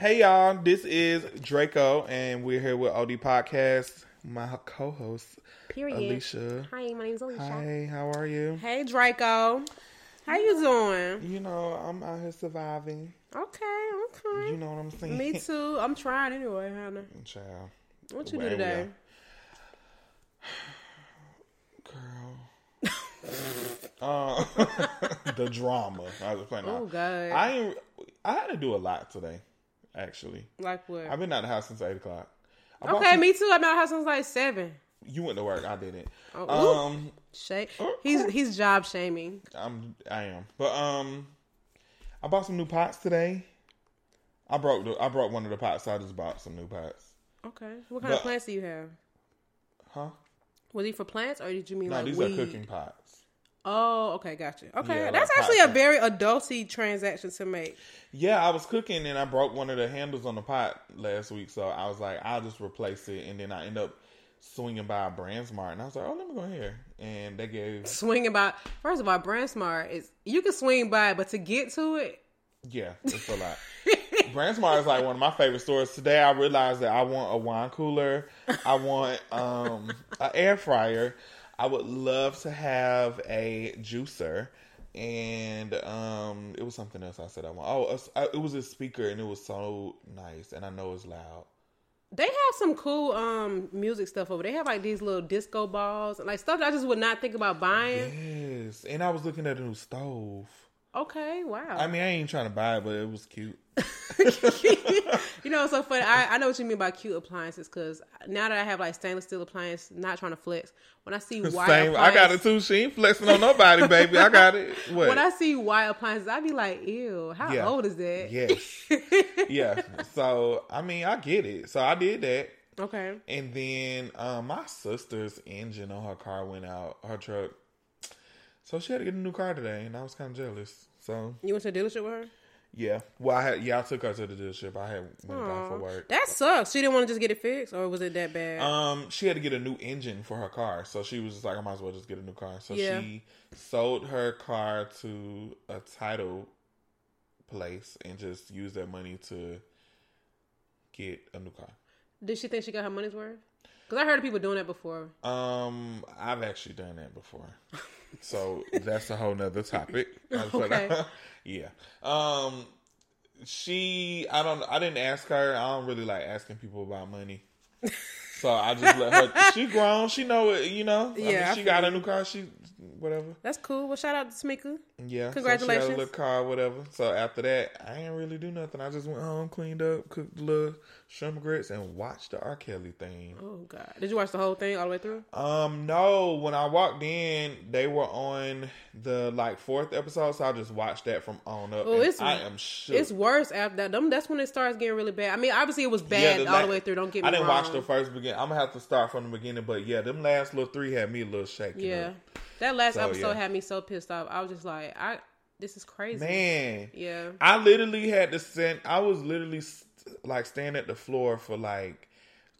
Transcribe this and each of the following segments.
Hey y'all, this is Draco, and we're here with OD Podcast. My co-host, Alicia. Hi, my name's Alicia. Hi, how are you? Hey Draco, how you doing? You know, I'm out here surviving. Okay. You know what I'm saying? Me too. I'm trying anyway, Hannah. Child, what you do today? Girl, the drama. I was playing. Oh God, I had to do a lot today. Actually, like what? I've been out of the house since 8 o'clock. Okay, me too. I've been out of the house since like 7. You went to work. I didn't. Oh, he's job shaming. I am. But I bought some new pots today. I brought one of the pots. So I just bought some new pots. Okay. What kind of plants do you have? Huh? Was it for plants, or did you mean like weed? No, these are cooking pots. Oh, okay, gotcha. Okay, yeah, that's like actually a very adulty transaction to make. Yeah, I was cooking and I broke one of the handles on the pot last week, so I was like, I'll just replace it, and then I end up swinging by Brandsmart, and I was like, oh, let me go here, and they gave swinging by. First of all, Brandsmart is you can swing by, but to get to it, yeah, it's a lot. Brandsmart is like one of my favorite stores. Today, I realized that I want a wine cooler, I want an air fryer. I would love to have a juicer, and it was something else I said I want. It was a speaker, and it was so nice, and I know it's loud. They have some cool music stuff over. They have like these little disco balls, and like stuff that I just would not think about buying. Yes, and I was looking at a new stove. Okay, wow. I mean, I ain't trying to buy it, but it was cute. You know, it's so funny. I know what you mean by cute appliances, because now that I have like stainless steel appliances, not trying to flex. When I see white appliances, I got it too. She ain't flexing on nobody, baby. I got it. What? When I see white appliances, I be like, ew, how old is that? Yes. Yeah. So, I mean, I get it. So, I did that. Okay. And then my sister's engine on her car went out, her truck. So she had to get a new car today, and I was kind of jealous. So you went to the dealership with her? Yeah. Well, I took her to the dealership. I had went down for work. That sucks. She didn't want to just get it fixed, or was it that bad? She had to get a new engine for her car, so she was just like, I might as well just get a new car. So she sold her car to a title place and just used that money to get a new car. Did she think she got her money's worth? Because I heard of people doing that before. I've actually done that before. So that's a whole nother topic. Okay. Yeah. I didn't ask her. I don't really like asking people about money. So I just let her. She grown. She know it, you know. Yeah. I mean, she got a new car. She, whatever. That's cool. Well, shout out to Smika. Yeah. Congratulations. So she got a little car, whatever. So after that, I didn't really do nothing. I just went home, cleaned up, cooked a little shrimp grits, and watched the R. Kelly thing. Oh, God. Did you watch the whole thing all the way through? No. When I walked in, they were on the, like, 4th episode, so I just watched that from on up. Oh, I am shook. It's worse after that. That's when it starts getting really bad. I mean, obviously it was bad all the way through. Don't get me wrong. I didn't watch the first beginning. I'm going to have to start from the beginning, but yeah, them last little 3 had me a little shaky. Yeah. Up. That last episode had me so pissed off. I was just like, this is crazy. Man. Yeah. I literally had to stand at the floor for like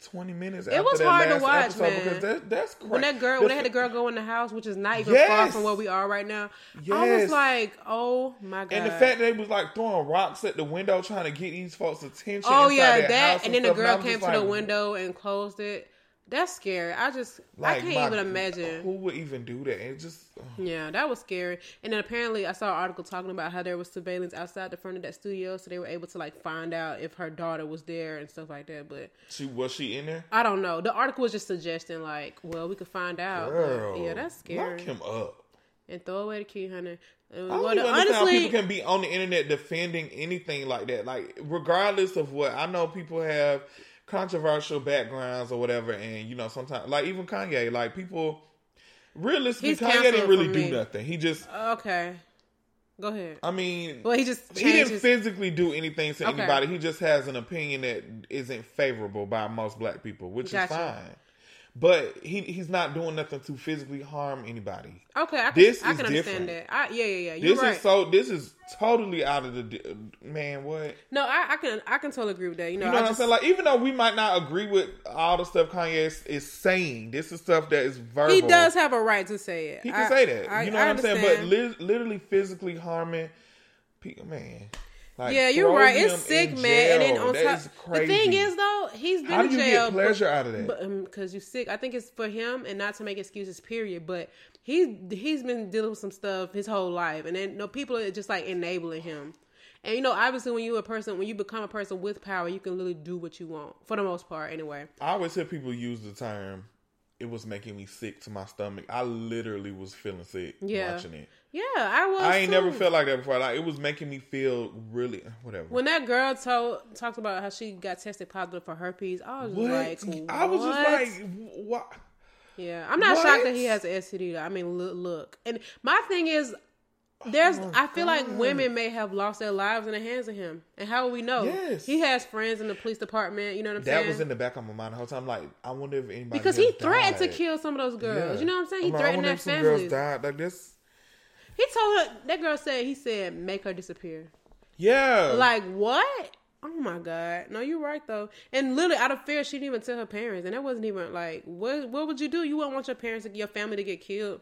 20 minutes after that last episode. It was hard to watch, man. Because that's crazy. When they had the girl go in the house, which is not even far from where we are right now. Yes. I was like, oh my God. And the fact that they was like throwing rocks at the window trying to get these folks' attention. Oh yeah, that. And then the girl came to the window and closed it. That's scary. I can't even imagine. Who would even do that? It just... Oh. Yeah, that was scary. And then apparently, I saw an article talking about how there was surveillance outside the front of that studio, so they were able to, like, find out if her daughter was there and stuff like that, but... Was she in there? I don't know. The article was just suggesting, like, well, we could find out. Girl, but, yeah, that's scary. Lock him up. And throw away the key, honey. I don't understand how people can be on the internet defending anything like that. Like, regardless of what... I know people have... controversial backgrounds or whatever, and you know, sometimes like even Kanye, like people realistically, Kanye didn't really do nothing. He just go ahead. I mean, well, he didn't physically do anything to anybody. He just has an opinion that isn't favorable by most black people, which is fine. But he's not doing nothing to physically harm anybody. Okay, I can understand that. Yeah. This is totally out of the man. What? No, I can totally agree with that. You know what I'm saying? Like, even though we might not agree with all the stuff Kanye is saying, this is stuff that is verbal. He does have a right to say it. He can say that. You know what I'm saying? But literally physically harming people, man. Like, yeah, you're right. It's sick, man. Jail. And then on top, the thing is though, he's been in jail. How do you get pleasure out of that? Because you're sick. I think it's for him, and not to make excuses. Period. But he's been dealing with some stuff his whole life, and then people are just like enabling him. And obviously, when you become a person with power, you can literally do what you want for the most part. Anyway, I always hear people use the term. It was making me sick to my stomach. I literally was feeling sick watching it. Yeah, I was. I ain't never felt like that before. Like, it was making me feel really whatever. When that girl talked about how she got tested positive for herpes, I was just like, what? I was just like, what? Yeah, I'm not shocked that he has an STD. I mean, look. And my thing is, I feel like women may have lost their lives in the hands of him. And how will we know? Yes. He has friends in the police department. You know what I'm saying? That was in the back of my mind the whole time. Like, I wonder if anybody because he threatened to kill some of those girls. Yeah. You know what I'm saying? He threatened their families. Like this. He told her, that girl said, he said, make her disappear. Yeah. Like, what? Oh my God. No, you're right though. And literally out of fear, she didn't even tell her parents. And that wasn't even like, what would you do? You wouldn't want your parents, your family to get killed.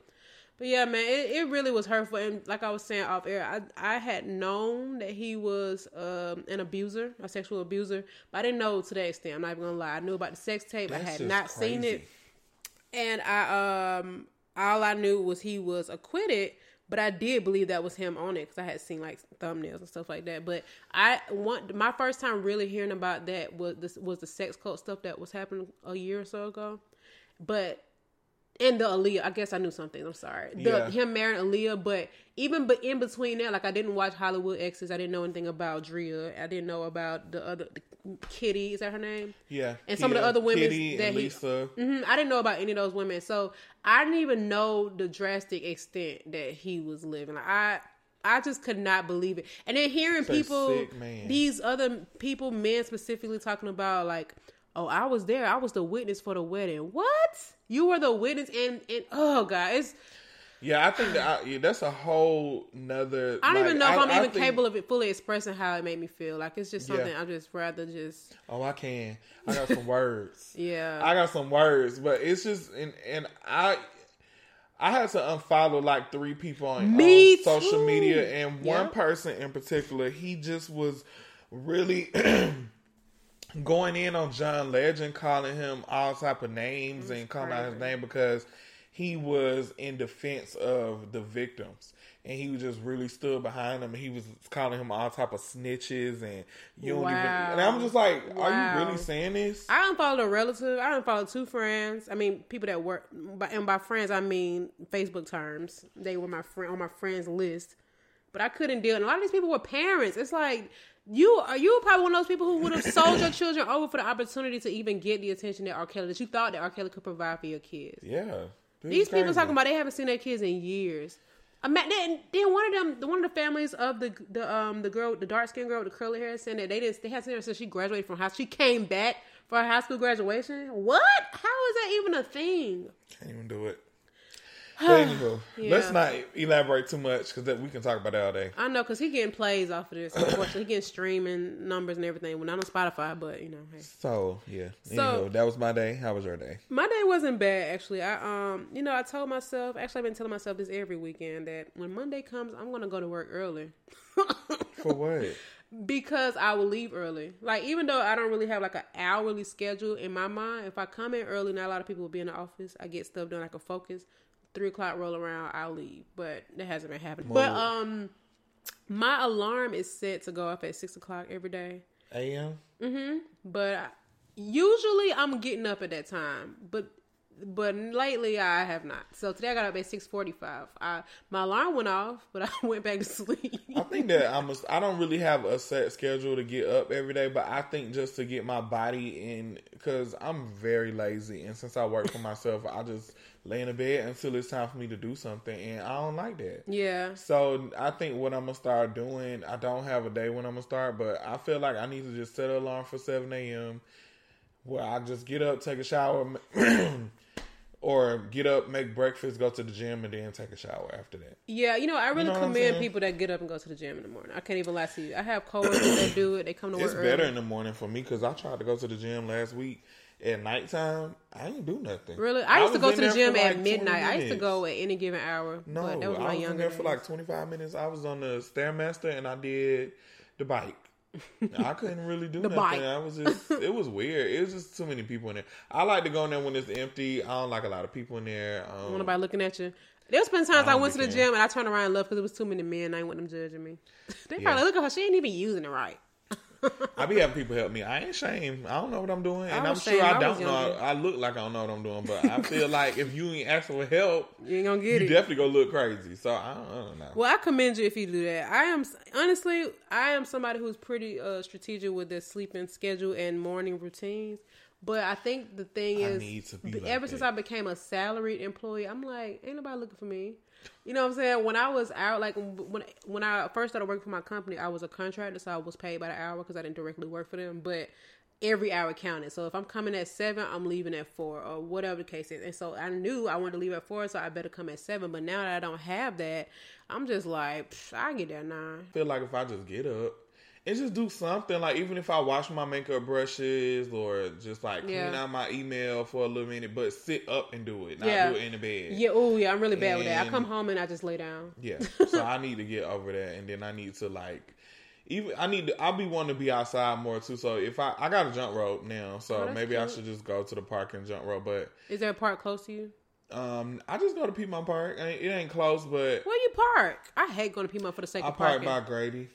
But yeah, man, it really was hurtful. And like I was saying off air, I had known that he was an abuser, a sexual abuser, but I didn't know to that extent. I'm not even gonna lie. I knew about the sex tape. That's I had not crazy. Seen it, and I all I knew was he was acquitted. But I did believe that was him on it because I had seen like thumbnails and stuff like that. But my first time really hearing about that was the sex cult stuff that was happening a year or so ago, but. And the Aaliyah, I guess I knew something. I'm sorry. Him marrying Aaliyah, but even in between that, like I didn't watch Hollywood Exes. I didn't know anything about Drea. I didn't know about the other Kitty. Is that her name? Yeah. And some of the other women that Lisa. I didn't know about any of those women, so I didn't even know the drastic extent that he was living. Like, I just could not believe it. And then hearing these other people, men specifically, talking about like. Oh, I was there. I was the witness for the wedding. What? You were the witness, and oh God, it's. Yeah, I think that's a whole nother. I don't even know if I'm even capable of it fully expressing how it made me feel. Like it's just something I just rather just. Oh, I can. I got some words. Yeah, I got some words, but it's just and I had to unfollow like 3 people on social media, and one person in particular, he just was really. Going in on John Legend, calling him all type of names and calling out his name because he was in defense of the victims. And he was just really stood behind him. And he was calling him all type of snitches and you don't even... And I'm just like, are you really saying this? I unfollowed a relative. I unfollowed 2 friends. I mean, people that work... And by friends, I mean Facebook terms. They were on my friends list. But I couldn't deal... And a lot of these people were parents. It's like... You probably one of those people who would have sold your children over for the opportunity to even get the attention that you thought that R. Kelly could provide for your kids. Yeah. These people talking about they haven't seen their kids in years. Then one of the families of the girl, the dark skinned girl with the curly hair, saying that they hadn't seen her since she graduated from high school. She came back for her high school graduation. What? How is that even a thing? Can't even do it. But anyway, let's not elaborate too much because we can talk about it all day. I know because he getting plays off of this. Unfortunately, he getting streaming numbers and everything. Well, not on Spotify, but hey. So yeah. So anyway, that was my day. How was your day? My day wasn't bad actually. I I told myself I've been telling myself this every weekend that when Monday comes, I'm gonna go to work early. For what? Because I will leave early. Like even though I don't really have like an hourly schedule in my mind, if I come in early, not a lot of people will be in the office. I get stuff done. I can focus. 3:00 roll around, I'll leave. But that hasn't been happening. But my alarm is set to go off at 6:00 every day. A.M.? Mm-hmm. But usually I'm getting up at that time. But lately I have not. So today I got up at 6:45. My alarm went off, but I went back to sleep. I think that I don't really have a set schedule to get up every day, but I think just to get my body in, because I'm very lazy. And since I work for myself, I just... lay in the bed until it's time for me to do something, and I don't like that. Yeah. So I think what I'm gonna start doing, I don't have a day when I'm gonna start, but I feel like I need to just set an alarm for 7 a.m. where I just get up, take a shower, or get up, make breakfast, go to the gym, and then take a shower after that. Yeah, I really commend people that get up and go to the gym in the morning. I can't even lie to you. I have coworkers that do it. They come to work. It's better early. In the morning for me because I tried to go to the gym last week. At nighttime, I ain't do nothing. Really? I used to go to the gym at midnight. I used to go at any given hour. No, but that was my younger days. I was in there for like 25 minutes. I was on the Stairmaster, and I did The bike. I couldn't really do nothing. Bike. I was just, it was weird. It was just too many people in there. I like to go in there when it's empty. I don't like a lot of people in there. I don't want nobody looking at you. There's been times I went to the gym and I turned around and left because it was too many men. I didn't want them judging me. They probably look at her. She ain't even using it right. I be having people help me. I ain't ashamed. I don't know what I'm doing, and I'm sure I don't know. I look like I don't know what I'm doing, but I feel like if you ain't asking for help, you ain't gonna get it. You definitely gonna look crazy. So I don't know. Well, I commend you if you do that. I am somebody who's pretty strategic with their sleeping schedule and morning routines. But I think the thing is, ever since I became a salaried employee, I'm like, ain't nobody looking for me. You know what I'm saying? When I was out, like when I first started working for my company, I was a contractor, so I was paid by the hour because I didn't directly work for them. But every hour counted. So if I'm coming at 7, I'm leaving at 4 or whatever the case is. And so I knew I wanted to leave at 4, so I better come at 7. But now that I don't have that, I'm just like, I get there at 9. I feel like if I just get up and just do something, like even if I wash my makeup brushes or just like clean out my email for a little minute, but sit up and do it, not do it in the bed. Yeah, I'm really bad with that. I come home and I just lay down. Yeah, so I need to get over that, and then I need to I'll be wanting to be outside more too. So if I got a jump rope now, so maybe cute. I should just go to the park and jump rope. But is there a park close to you? I just go to Piedmont Park. It ain't close, but where you park? I hate going to Piedmont for the sake of parking. I park by Grady.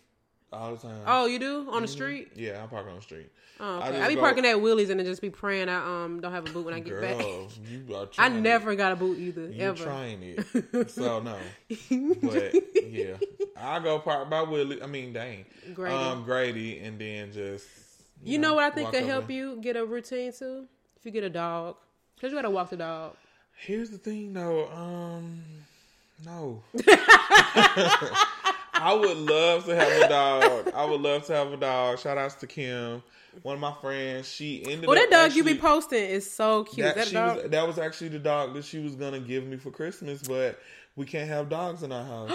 All the time. Oh, you do? On the street? Yeah, I park on the street. Oh, okay. I be parking at Willie's and then just be praying I don't have a boot when I get back. You are trying. I never got a boot either. You're trying it. So, no. But, yeah. I go park by Willie. I mean, dang. Grady. Grady and then just... You know what I think could help you get a routine too? If you get a dog. Because you got to walk the dog. Here's the thing, though. No. I would love to have a dog. Shout outs to Kim. One of my friends, she ended up... Oh, that dog actually, you be posting is so cute. That was actually the dog that she was going to give me for Christmas, but we can't have dogs in our house.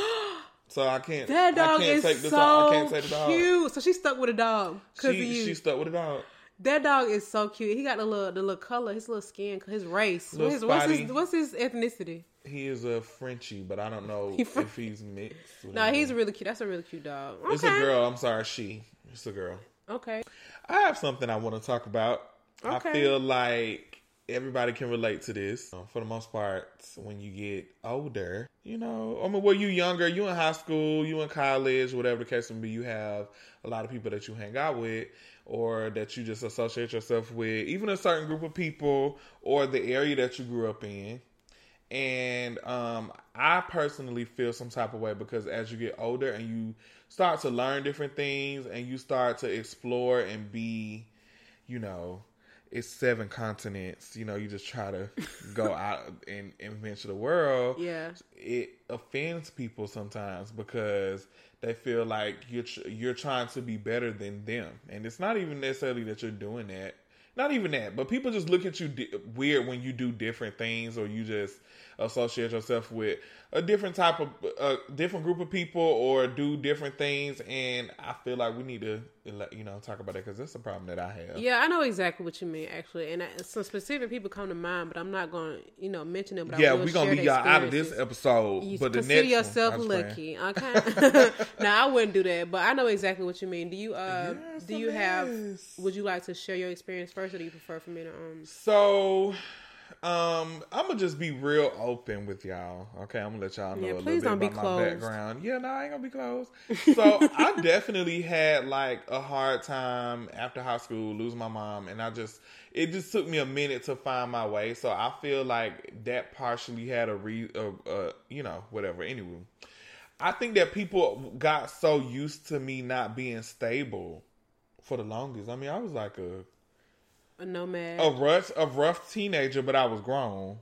So I can't... That dog is so cute. So she's stuck with a dog. She's stuck with a dog. That dog is so cute. He got the little color, his little skin, his race. What's his ethnicity? He is a Frenchie, but I don't know if he's mixed. He's really cute. That's a really cute dog. Okay. It's a girl. I'm sorry, she. It's a girl. Okay. I have something I want to talk about. Okay. I feel like everybody can relate to this. For the most part, when you get older, you know, I mean, well, you younger, you in high school, you in college, whatever the case may be, you have a lot of people that you hang out with, or that you just associate yourself with, even a certain group of people or the area that you grew up in. And I personally feel some type of way because as you get older and you start to learn different things and you start to explore and be, you know, it's 7 continents, you know, you just try to go out and venture the world. Yeah. It offends people sometimes because they feel like you're trying to be better than them. And it's not even necessarily that you're doing that. Not even that, but people just look at you weird when you do different things or you just associate yourself with a different type of, a different group of people or do different things. And I feel like we need to, you know, talk about that because that's a problem that I have. Yeah, I know exactly what you mean, actually. And some specific people come to mind, but I'm not going to, you know, mention them. But yeah, we're going to be y'all out of this episode. You but consider the next yourself one, lucky. Okay. I wouldn't do that, but I know exactly what you mean. Do you, would you like to share your experience first? Or do you prefer for me to I'm gonna just be real open with y'all. Okay, I'm gonna let y'all know a little bit about my background. Yeah, no, I ain't gonna be closed. So I definitely had like a hard time after high school, losing my mom, and it just took me a minute to find my way. So I feel like that partially had whatever. Anyway, I think that people got so used to me not being stable for the longest. I mean, I was like a nomad. A rough teenager, but I was grown.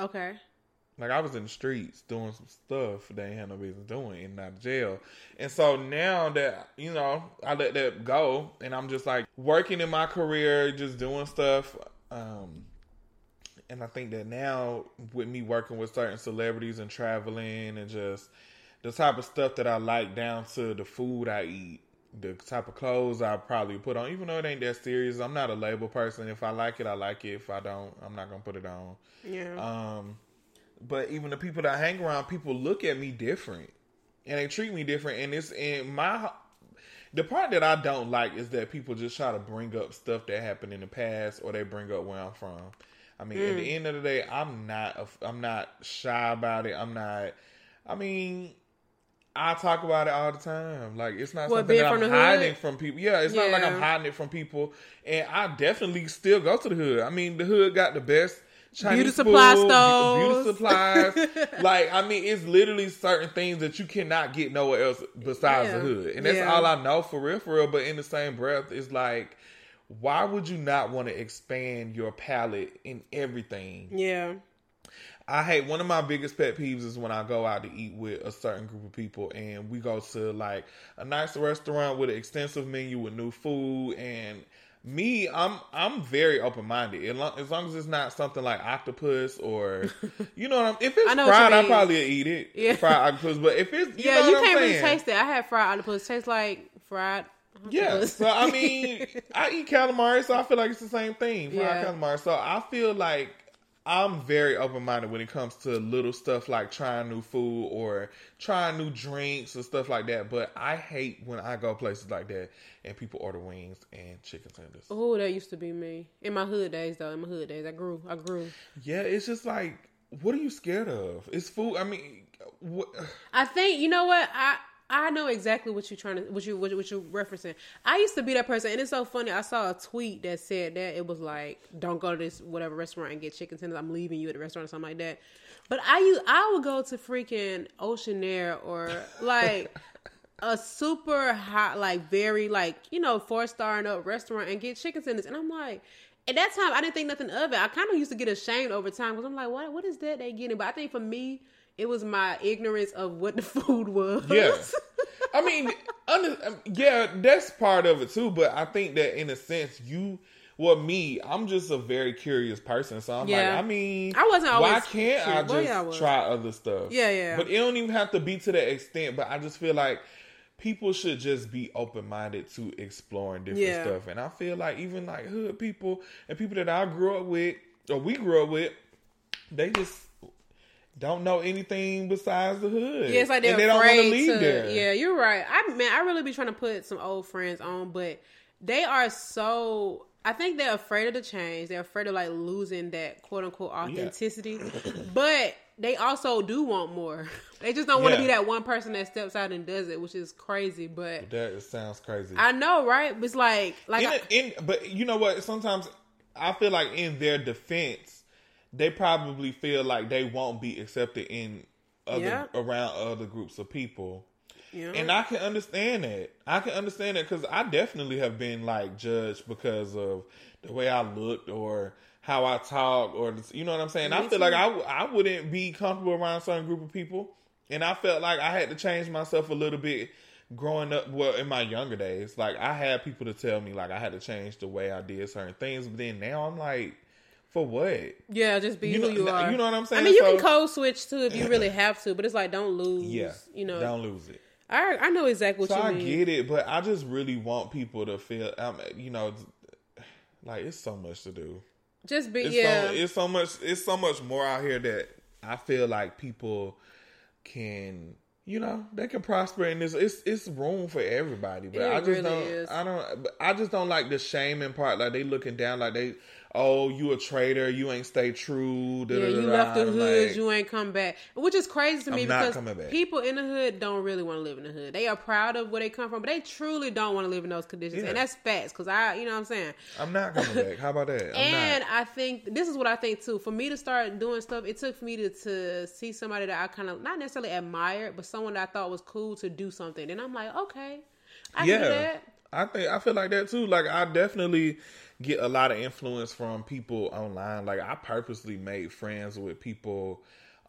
Okay. Like, I was in the streets doing some stuff they ain't had no business doing and out of jail. And so now that, you know, I let that go and I'm just like working in my career, just doing stuff. And I think that now with me working with certain celebrities and traveling and just the type of stuff that I like down to the food I eat. The type of clothes I probably put on, even though it ain't that serious. I'm not a label person. If I like it, I like it. If I don't, I'm not going to put it on. Yeah. But even the people that I hang around, people look at me different and they treat me different. And it's in my, The part that I don't like is that people just try to bring up stuff that happened in the past, or they bring up where I'm from. I mean, at the end of the day, I'm not shy about it. I talk about it all the time. Like, it's not something that I'm hiding from people. Yeah, it's not like I'm hiding it from people. And I definitely still go to the hood. I mean, the hood got the best Chinese beauty supply stores. Beauty supplies. Like, I mean, it's literally certain things that you cannot get nowhere else besides the hood. And that's all I know, for real, for real. But in the same breath, it's like, why would you not want to expand your palate in everything? Yeah. I hate, one of my biggest pet peeves is when I go out to eat with a certain group of people and we go to like a nice restaurant with an extensive menu with new food. And me, I'm very open-minded. As long as it's not something like octopus or, you know what I'm... If it's fried, I probably eat it. Yeah. Fried octopus. But if it's... You know what I'm can't saying? Really taste it. I had fried octopus. It tastes like fried... Yeah, so I mean, I eat calamari, so I feel like it's the same thing. Calamari. So I feel like I'm very open-minded when it comes to little stuff like trying new food or trying new drinks and stuff like that. But I hate when I go places like that and people order wings and chicken tenders. Oh, that used to be me. In my hood days, though. I grew. Yeah, it's just like, what are you scared of? It's food. I mean, what? I think, you know what? I know exactly what you're trying to, what you're referencing. I used to be that person, and it's so funny. I saw a tweet that said that it was like, "Don't go to this whatever restaurant and get chicken tenders. I'm leaving you at the restaurant," or something like that. But I would go to freaking Oceanaire or like a super hot, like very like, you know, 4-star and up restaurant and get chicken tenders, and I'm like. At that time, I didn't think nothing of it. I kind of used to get ashamed over time because I'm like, what is that they getting? But I think for me, it was my ignorance of what the food was. Yes. I mean, that's part of it too. But I think that in a sense, I'm just a very curious person. So I'm like, I wasn't always why can't curious. I just try other stuff? Yeah, yeah. But it don't even have to be to that extent. But I just feel like people should just be open-minded to exploring different stuff. And I feel like even like hood people and people that I grew up with, or we grew up with, they just don't know anything besides the hood. Yeah, it's like they don't want to leave there. Yeah, you're right. I really be trying to put some old friends on, but they are so... I think they're afraid of the change. They're afraid of like losing that quote-unquote authenticity. Yeah. But they also do want more. They just don't want to be that one person that steps out and does it, which is crazy. But that sounds crazy. I know, right? It's like but you know what? Sometimes I feel like in their defense, they probably feel like they won't be accepted in other around other groups of people. Yeah. And I can understand that. I can understand that because I definitely have been like judged because of the way I looked or how I talk, or you know what I'm saying? I feel like I wouldn't be comfortable around certain group of people. And I felt like I had to change myself a little bit growing up. Well, in my younger days, like I had people to tell me like I had to change the way I did certain things. But then now I'm like, for what? Yeah, just be who you are. You know what I'm saying? I mean, you can code switch too if you really have to, but it's like, don't lose. Yeah, don't lose it. I know exactly what you mean. I get it, but I just really want people to feel, like it's so much to do. Just be, it's so much more out here that I feel like people can, you know, they can prosper in this. It's room for everybody, but I just don't like the shaming part. Like they looking down, like they, oh, you a traitor, you ain't stay true. You left the hood, like, you ain't come back. Which is crazy to me because people in the hood don't really want to live in the hood. They are proud of where they come from, but they truly don't want to live in those conditions. Yeah. And that's facts because you know what I'm saying? I'm not coming back. How about that? I think, this is what I think too. For me to start doing stuff, it took for me to see somebody that I kind of, not necessarily admired, but someone that I thought was cool to do something. And I'm like, okay, I can do that. I feel like that too. Like I definitely get a lot of influence from people online. Like I purposely made friends with people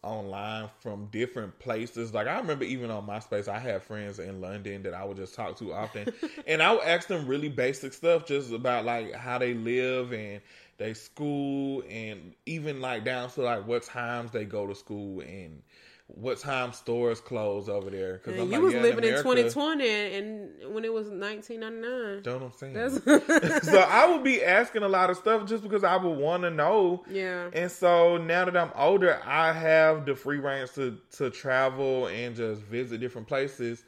online from different places. Like I remember even on MySpace, I had friends in London that I would just talk to often, and I would ask them really basic stuff just about like how they live and they school, and even like down to like what times they go to school and what time stores close over there. Because I'm like, was living in 2020 and when it was 1999. Don't know what I'm saying. So I would be asking a lot of stuff just because I would want to know. Yeah. And so now that I'm older, I have the free reins to travel and just visit different places.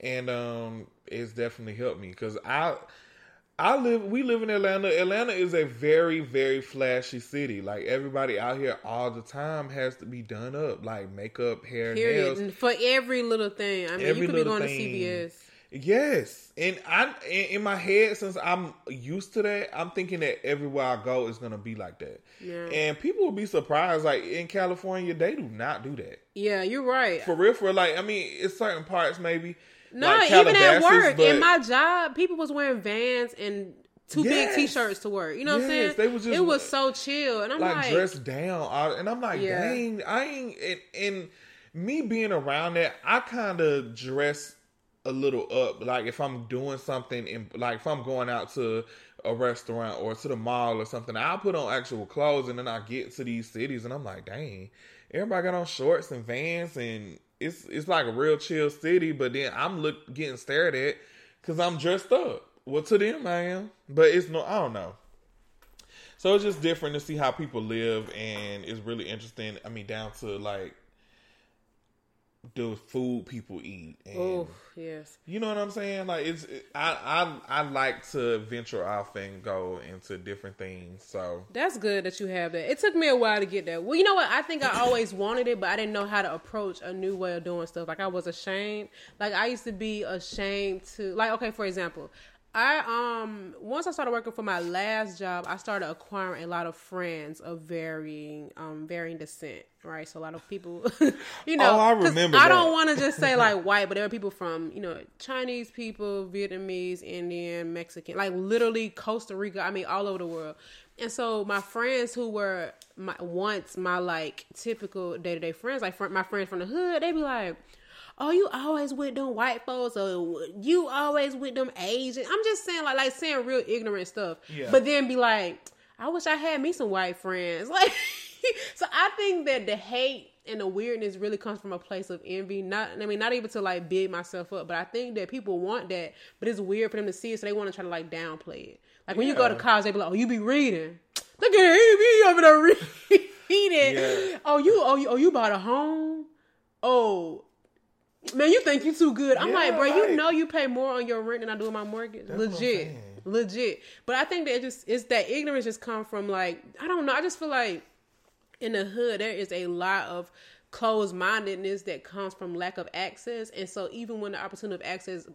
And it's definitely helped me because we live in Atlanta. Atlanta is a very, very flashy city. Like, everybody out here all the time has to be done up, like makeup, hair, period, nails. For every little thing. I mean, every you could be going thing. To CVS. Yes. And I, in my head, since I'm used to that, I'm thinking that everywhere I go is going to be like that. Yeah. And people will be surprised. Like, in California, they do not do that. Yeah, you're right. For real, for like, I mean, it's certain parts maybe. No, like even at work, in my job, people was wearing Vans and two big T-shirts to work. You know what I'm saying? They was just, it was so chill. And I'm like dressed down. And I'm like, dang, I ain't... And me being around that, I kind of dress a little up. Like, if I'm doing something, like if I'm going out to a restaurant or to the mall or something, I'll put on actual clothes, and then I get to these cities and I'm like, dang, everybody got on shorts and Vans, and It's like a real chill city, but then I'm getting stared at because I'm dressed up. Well, to them I am, but I don't know. So it's just different to see how people live, and it's really interesting. I mean, down to like the food people eat. Oh yes, you know what I'm saying. Like I like to venture off and go into different things. So that's good that you have that. It took me a while to get that. Well, you know what? I think I always wanted it, but I didn't know how to approach a new way of doing stuff. Like, I was ashamed. Like, I used to be ashamed to, like, okay, for example, I once I started working for my last job, I started acquiring a lot of friends of varying descent, right? So a lot of people, you know, I remember. I don't want to just say like white, but there were people from, you know, Chinese people, Vietnamese, Indian, Mexican, like literally Costa Rica. I mean, all over the world. And so my friends who were my like typical day to day friends, like my friends from the hood, they be like, oh, you always with them white folks, or you always with them Asians. I'm just saying, like saying real ignorant stuff. Yeah. But then be like, I wish I had me some white friends. Like, so I think that the hate and the weirdness really comes from a place of envy. Not even to like big myself up, but I think that people want that, but it's weird for them to see it, so they want to try to like downplay it. Like when you go to college, they be like, oh, you be reading. Look at him, he over there reading. Yeah. Oh, you bought a home? Oh, man, you think you too good. I'm like, bro, you know you pay more on your rent than I do on my mortgage. Legit. But I think that it's that ignorance just come from like, I don't know. I just feel like in the hood, there is a lot of closed-mindedness that comes from lack of access. And so even when the opportunity of access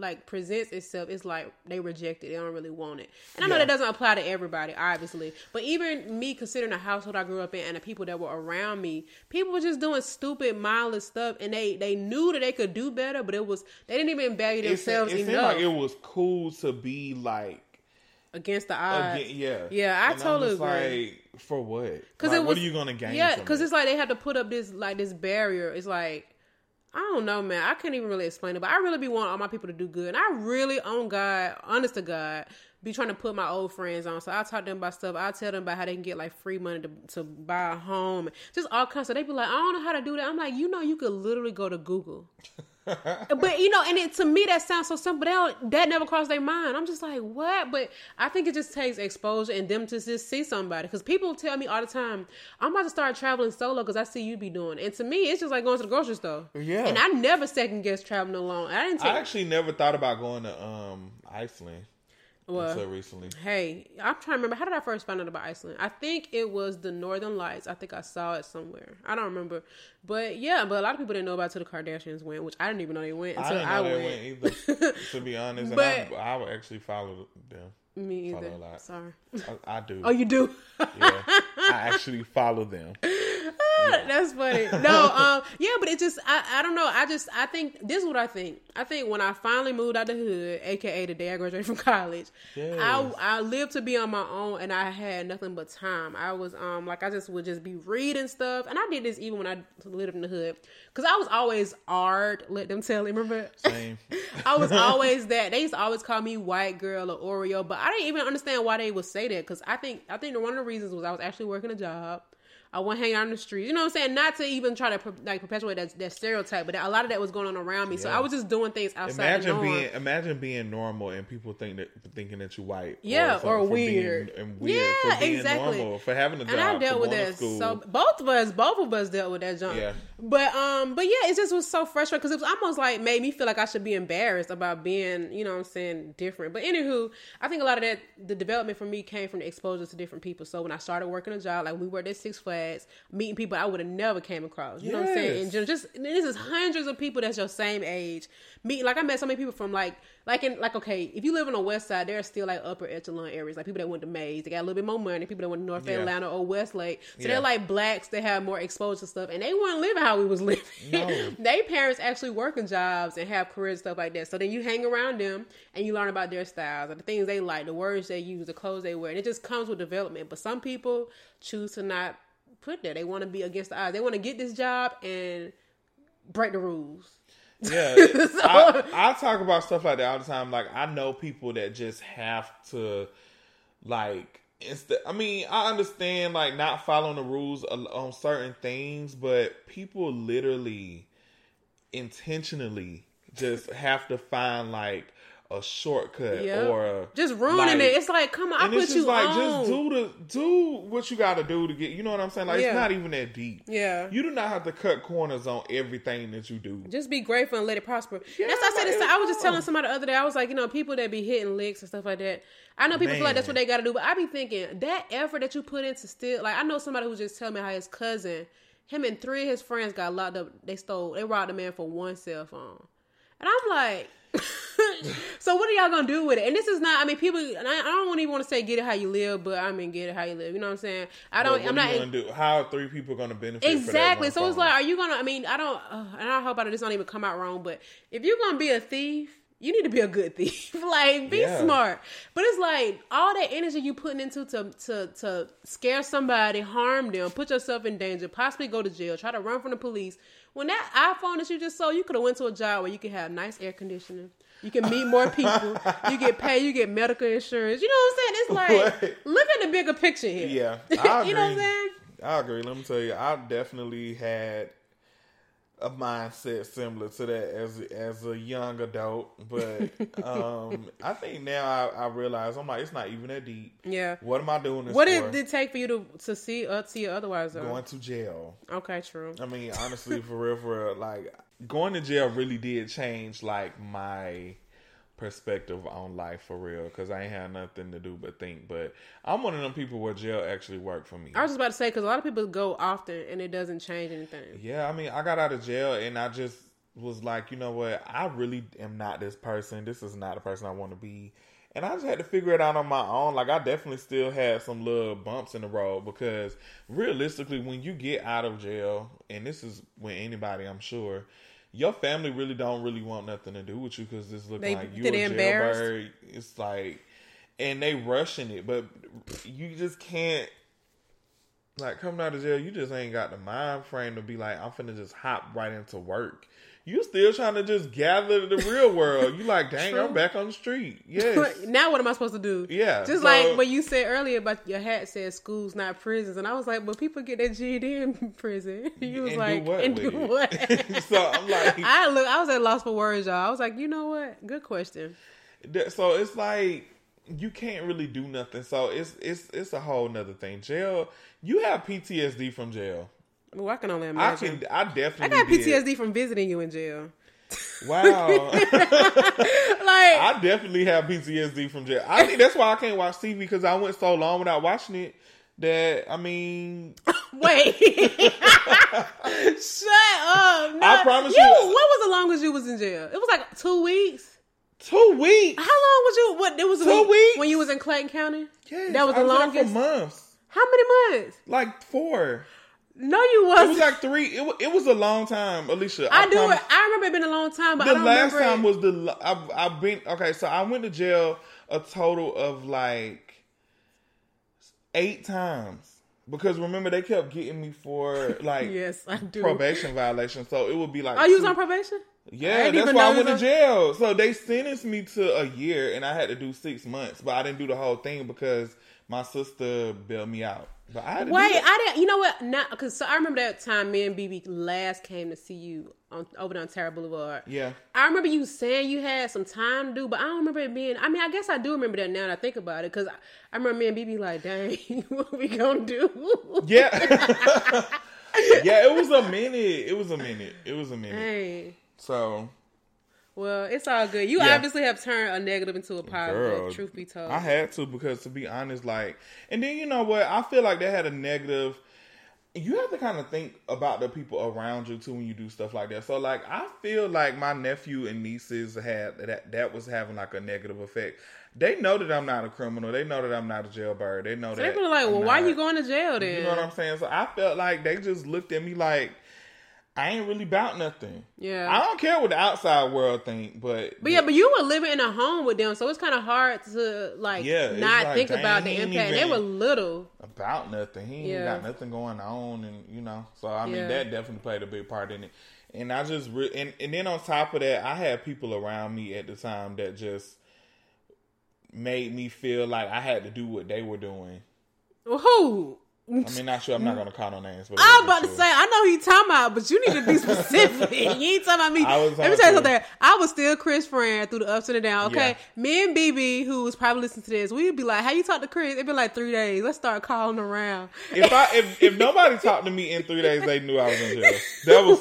like presents itself, it's like they reject it. They don't really want it. And I know that doesn't apply to everybody, obviously. But even me, considering the household I grew up in and the people that were around me, people were just doing stupid, mindless stuff, and they knew that they could do better, but they didn't even value themselves enough. It seemed like it was cool to be like against the odds. I and totally agree. Like, for what? Because like, what are you gonna gain? Yeah, because it's like they had to put up this barrier. It's like, I don't know, man. I can't even really explain it, but I really be wanting all my people to do good, and I really, on God, honest to God, be trying to put my old friends on. So I talk to them about stuff. I tell them about how they can get like free money to buy a home, just all kinds of stuff. They be like, I don't know how to do that. I'm like, you know, you could literally go to Google. But, you know, and to me, that sounds so simple, but that never crossed their mind. I'm just like, what? But I think it just takes exposure and them to just see somebody. Because people tell me all the time, I'm about to start traveling solo because I see you be doing it. And to me, it's just like going to the grocery store. Yeah. And I never second-guessed traveling alone. I actually never thought about going to Iceland until recently. Hey, I'm trying to remember. How did I first find out about Iceland? I think it was the Northern Lights. I think I saw it somewhere. I don't remember. But a lot of people didn't know about it until the Kardashians went, which I didn't even know they went until I didn't know they went either, to be honest. But, and I would actually follow them. Me either. Follow a lot. Sorry. I do. Oh, you do? Yeah. I actually follow them. Yeah. That's funny. No, but it just, I don't know. I think, this is what I think. I think when I finally moved out the hood, aka the day I graduated from college, yes, I lived to be on my own, and I had nothing but time. I was, like, I just would just be reading stuff, and I did this even when I lived in the hood, because I was always R'd, let them tell you, remember? Same. I was always that. They used to always call me white girl or Oreo, but I didn't even understand why they would say that, because I think one of the reasons was I was actually working a job. I wouldn't hang out in the streets. You know what I'm saying? Not to even try to like perpetuate that stereotype, but a lot of that was going on around me. Yeah. So I was just doing things outside. Imagine being normal and people thinking that you're white. Yeah, or weird. And weird. Yeah, for being exactly. Normal, for having a job. And I dealt with that. So both of us dealt with that junk. Yeah. But yeah, it just was so frustrating because it was almost like made me feel like I should be embarrassed about being, you know what I'm saying, different. But anywho, I think a lot of that, the development for me came from the exposure to different people. So when I started working a job, like we worked at Six Flags, meeting people I would have never came across. You know what I'm saying? And this is hundreds of people that's your same age. I met so many people from if you live on the west side, there are still like upper echelon areas, like people that went to Mays, they got a little bit more money, people that went to North Atlanta or Westlake. So they're like blacks, they have more exposure to stuff, and they weren't living how we was living. No. They parents actually working jobs and have careers, stuff like that. So then you hang around them and you learn about their styles and the things they like, the words they use, the clothes they wear, and it just comes with development. But some people choose to not put that. They want to be against the odds. They want to get this job and break the rules. Yeah. So, I talk about stuff like that all the time. Like, I know people that just have to, like, I understand, like, not following the rules on certain things, but people literally intentionally just have to find, like, a shortcut or just ruining it. It's like, come on, I put you on. Just do what you got to do to get. You know what I'm saying? Like, it's not even that deep. Yeah, you do not have to cut corners on everything that you do. Just be grateful and let it prosper. Yeah, that's what I said. I was just telling somebody the other day. I was like, you know, people that be hitting licks and stuff like that. I know people feel like that's what they got to do, but I be thinking that effort that you put into still. Like, I know somebody who just telling me how his cousin, him and three of his friends got locked up. They robbed a man for one cell phone, and I'm like. So what are y'all gonna do with it? And this is not, people, and I don't even want to say get it how you live, but get it how you live. You know what I'm saying? How are three people gonna benefit? Exactly. So it's like, are you gonna? And I hope this don't even come out wrong, but if you're gonna be a thief, you need to be a good thief. Like, be smart. But it's like all that energy you putting into to scare somebody, harm them, put yourself in danger, possibly go to jail, try to run from the police. When that iPhone that you just sold, you could have went to a job where you could have nice air conditioning. You can meet more people. You get paid. You get medical insurance. You know what I'm saying? It's like, look at the bigger picture here. Yeah, I agree. You know what I'm saying? I agree. Let me tell you, I definitely had a mindset similar to that as a young adult, but I think now I realize, I'm like, it's not even that deep. Yeah. What am I doing this for? What did it take for you to see it otherwise, though? Going to jail. Okay, true. Honestly, for real, like, going to jail really did change, like, my perspective on life, for real, because I ain't had nothing to do but think. But I'm one of them people where jail actually worked for me. I was just about to say, because a lot of people go often and it doesn't change anything. Yeah, I got out of jail and I just was like, you know what, I really am not this person. This is not the person I want to be. And I just had to figure it out on my own. Like, I definitely still had some little bumps in the road, because realistically, when you get out of jail, and this is with anybody, I'm sure, your family really don't really want nothing to do with you, because this looks like you're a jailbird. It's like, and they rushing it, but you just can't, like, coming out of jail, you just ain't got the mind frame to be like, I'm finna just hop right into work. You still trying to just gather the real world. You like, dang, true. I'm back on the street. Yes. Now what am I supposed to do? Yeah. Just so, like what you said earlier about your hat said schools, not prisons. And I was like, but people get their GED in prison. You was like, and do what? So I'm like... I was at loss for words, y'all. I was like, you know what? Good question. So it's like, you can't really do nothing. So it's a whole nother thing. Jail, you have PTSD from jail. Well, I can only imagine. I got PTSD from visiting you in jail. Wow. Like, I definitely have PTSD from jail. I think that's why I can't watch TV, because I went so long without watching it that, Wait. Shut up. No. I promise you. What was the longest you was in jail? It was like 2 weeks. 2 weeks? How long was you? What? It was 2 weeks? When you was in Clayton County? Yes. That was the longest? For months. How many months? Like 4. No, you wasn't. It was like 3. It was a long time, Alicia. I remember it been a long time, but I don't remember. The last time was I've been... Okay, so I went to jail a total of like 8 times. Because remember, they kept getting me for like... Yes, I do. Probation violations. So it would be like... Oh, you was on probation? Yeah, that's why I went to jail. So they sentenced me to a year and I had to do 6 months. But I didn't do the whole thing because my sister bailed me out. But I didn't You know what? Not because I remember that time me and BB last came to see you over on Ontario Boulevard. Yeah, I remember you saying you had some time to do, but I don't remember it being. I mean, I guess I do remember that now that I think about it, because I remember me and BB like, dang, what we gonna do? Yeah, yeah. It was a minute. Dang. So. Well, it's all good. You obviously have turned a negative into a positive, girl, truth be told. I had to, because to be honest, like, and then you know what? I feel like they had a negative. You have to kind of think about the people around you too when you do stuff like that. So, like, I feel like my nephew and nieces had that was having like a negative effect. They know that I'm not a criminal. They know that I'm not a jailbird. They know so that. They're like, well, why are you going to jail then? You know what I'm saying? So I felt like they just looked at me like, I ain't really about nothing. Yeah. I don't care what the outside world think, but you were living in a home with them, so it's kind of hard to, like, not like, think about the impact. They were little. About nothing. He ain't got nothing going on, and, you know, so, I mean, that definitely played a big part in it. And I just, and then on top of that, I had people around me at the time that just made me feel like I had to do what they were doing. Well, who? I mean, not sure. I'm not going to call no names. But I was about to say, I know he talking about, but you need to be specific. You ain't talking about me. Let me tell you something. I was still Chris' friend through the ups and the downs, okay? Yeah. Me and BB, who was probably listening to this, we'd be like, how you talk to Chris? It'd be like 3 days. Let's start calling around. If nobody talked to me in 3 days, they knew I was in jail. That was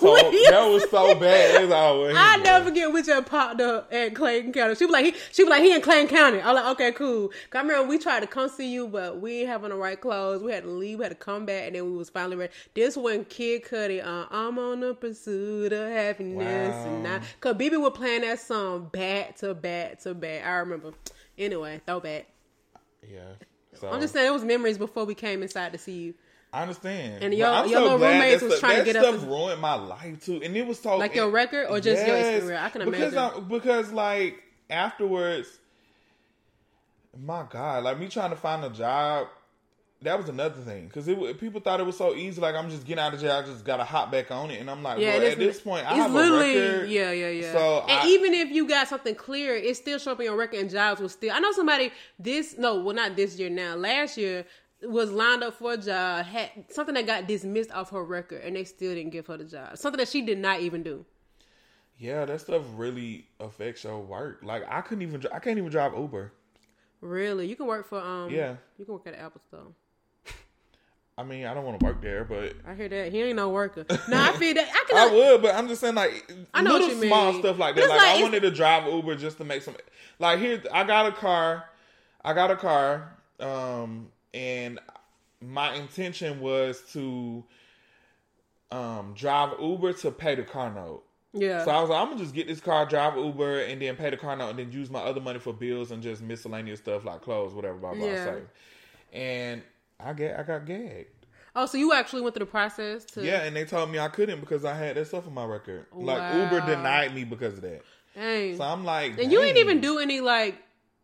so bad. It was always I'll never forget which I popped up at Clayton County. She was like, he in Clayton County. I was like, okay, cool. I remember we tried to come see you, but we ain't having the right clothes. We had to leave. We had to come back, and then we was finally ready. This one, Kid Cudi, I'm on the pursuit of happiness. Wow. And I, cause BB was playing that song back to back to back. I remember. Anyway, throwback. Yeah. So, I'm just saying, it was memories before we came inside to see you. I understand. And your little roommates was trying to get up. That stuff ruined my life too, and it was so like your record or just your Instagram. I can imagine because like afterwards, my God, like me trying to find a job. That was another thing, because people thought it was so easy. Like, I'm just getting out of jail. I just got to hop back on it. And I'm like, well, at this point, I have a record. Yeah. So even if you got something clear, it still show up in your record, and jobs will still... I know somebody last year was lined up for a job, had something that got dismissed off her record, and they still didn't give her the job. Something that she did not even do. Yeah, that stuff really affects your work. Like, I can't even drive Uber. Really? You can work for... You can work at Apple Store. I mean, I don't want to work there, but... I hear that. He ain't no worker. No, I feel that... I would, but I'm just saying, like, I know little small stuff like that. Like I wanted to drive Uber just to make some... Like, here, I got a car, and my intention was to drive Uber to pay the car note. Yeah. So I was like, I'm going to just get this car, drive Uber, and then pay the car note, and then use my other money for bills and just miscellaneous stuff like clothes, whatever, blah, blah, blah. And... I got gagged. Oh, so you actually went through the process to... Yeah, and they told me I couldn't because I had that stuff on my record. Wow. Like, Uber denied me because of that. Dang. So I'm like... And you ain't even do any, like,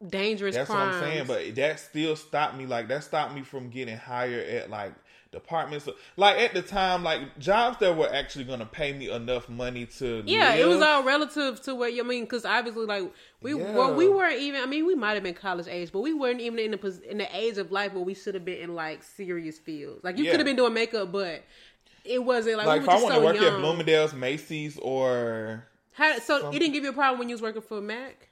dangerous crimes. That's what I'm saying, but that still stopped me. Like, that stopped me from getting hired at, like, departments. Like, at the time, like, jobs that were actually going to pay me enough money to live. It was all relative to what you mean, because obviously, like... we weren't even, I mean, we might have been college age, but we weren't even in the age of life where we should have been in, like, serious fields. Like, you could have been doing makeup, but it wasn't, like we were just so young. Like, if I wanted to work at Bloomingdale's, Macy's, or... it didn't give you a problem when you was working for Mac?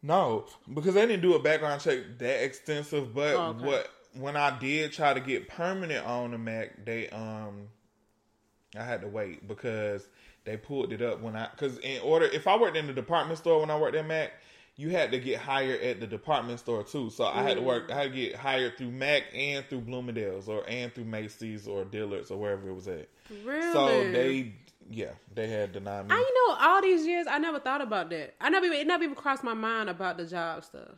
No, because they didn't do a background check that extensive, but when I did try to get permanent on the Mac, they, I had to wait because... They pulled it up if I worked in the department store when I worked at Mac, you had to get hired at the department store too. So I had to get hired through Mac and through Bloomingdale's and through Macy's or Dillard's or wherever it was at. Really? So they had denied me. All these years, I never thought about that. It never even crossed my mind about the job stuff.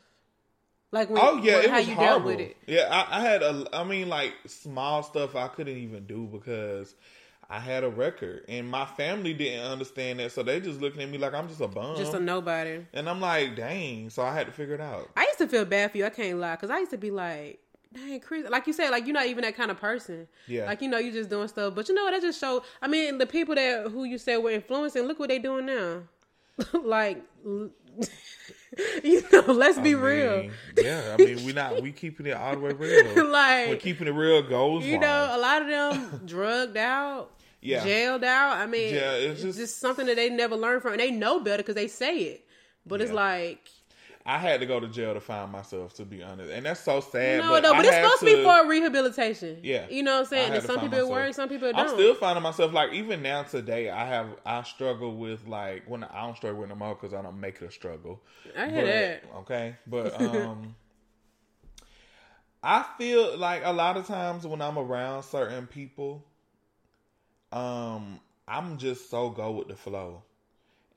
Like how you dealt with it. Yeah, I mean, small stuff I couldn't even do because I had a record, and my family didn't understand that, so they just looking at me like I'm just a bum. Just a nobody. And I'm like, dang, so I had to figure it out. I used to feel bad for you, I can't lie, because I used to be like, dang, Chris, like you said, like, you're not even that kind of person. Yeah. Like, you're just doing stuff, but that just showed, I mean, the people who you said were influencing, look what they doing now. Like... You know, let's be real. Yeah, I mean, we keeping it all the way real. Like, we're keeping it real goes. You know, a lot of them drugged out, jailed out. I mean, it's just something that they never learned from, and they know better because they say it. But it's like, I had to go to jail to find myself, to be honest. And that's so sad. No, but it's supposed to be for rehabilitation. Yeah. You know what I'm saying? And some people worry, some people don't. I'm still finding myself, like, even now today, I struggle with, like, when I don't struggle with no more because I don't make it a struggle. I hear that. Okay. But I feel like a lot of times when I'm around certain people, I'm just so go with the flow.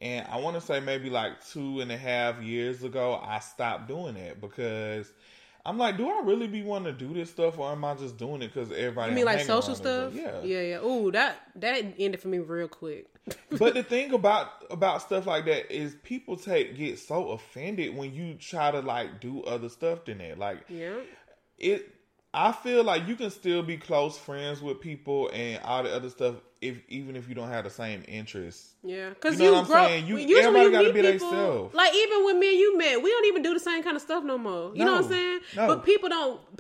And I want to say maybe like 2.5 years ago, I stopped doing that because I'm like, do I really be wanting to do this stuff, or am I just doing it because everybody? You mean like social stuff? Yeah. Ooh, that ended for me real quick. But the thing about stuff like that is people get so offended when you try to like do other stuff than that. Like, I feel like you can still be close friends with people and all the other stuff, even if you don't have the same interests. Yeah, because you know what I'm saying? Everybody got to be themselves. Like, even when me and you met, we don't even do the same kind of stuff no more. You know what I'm saying? No. But I think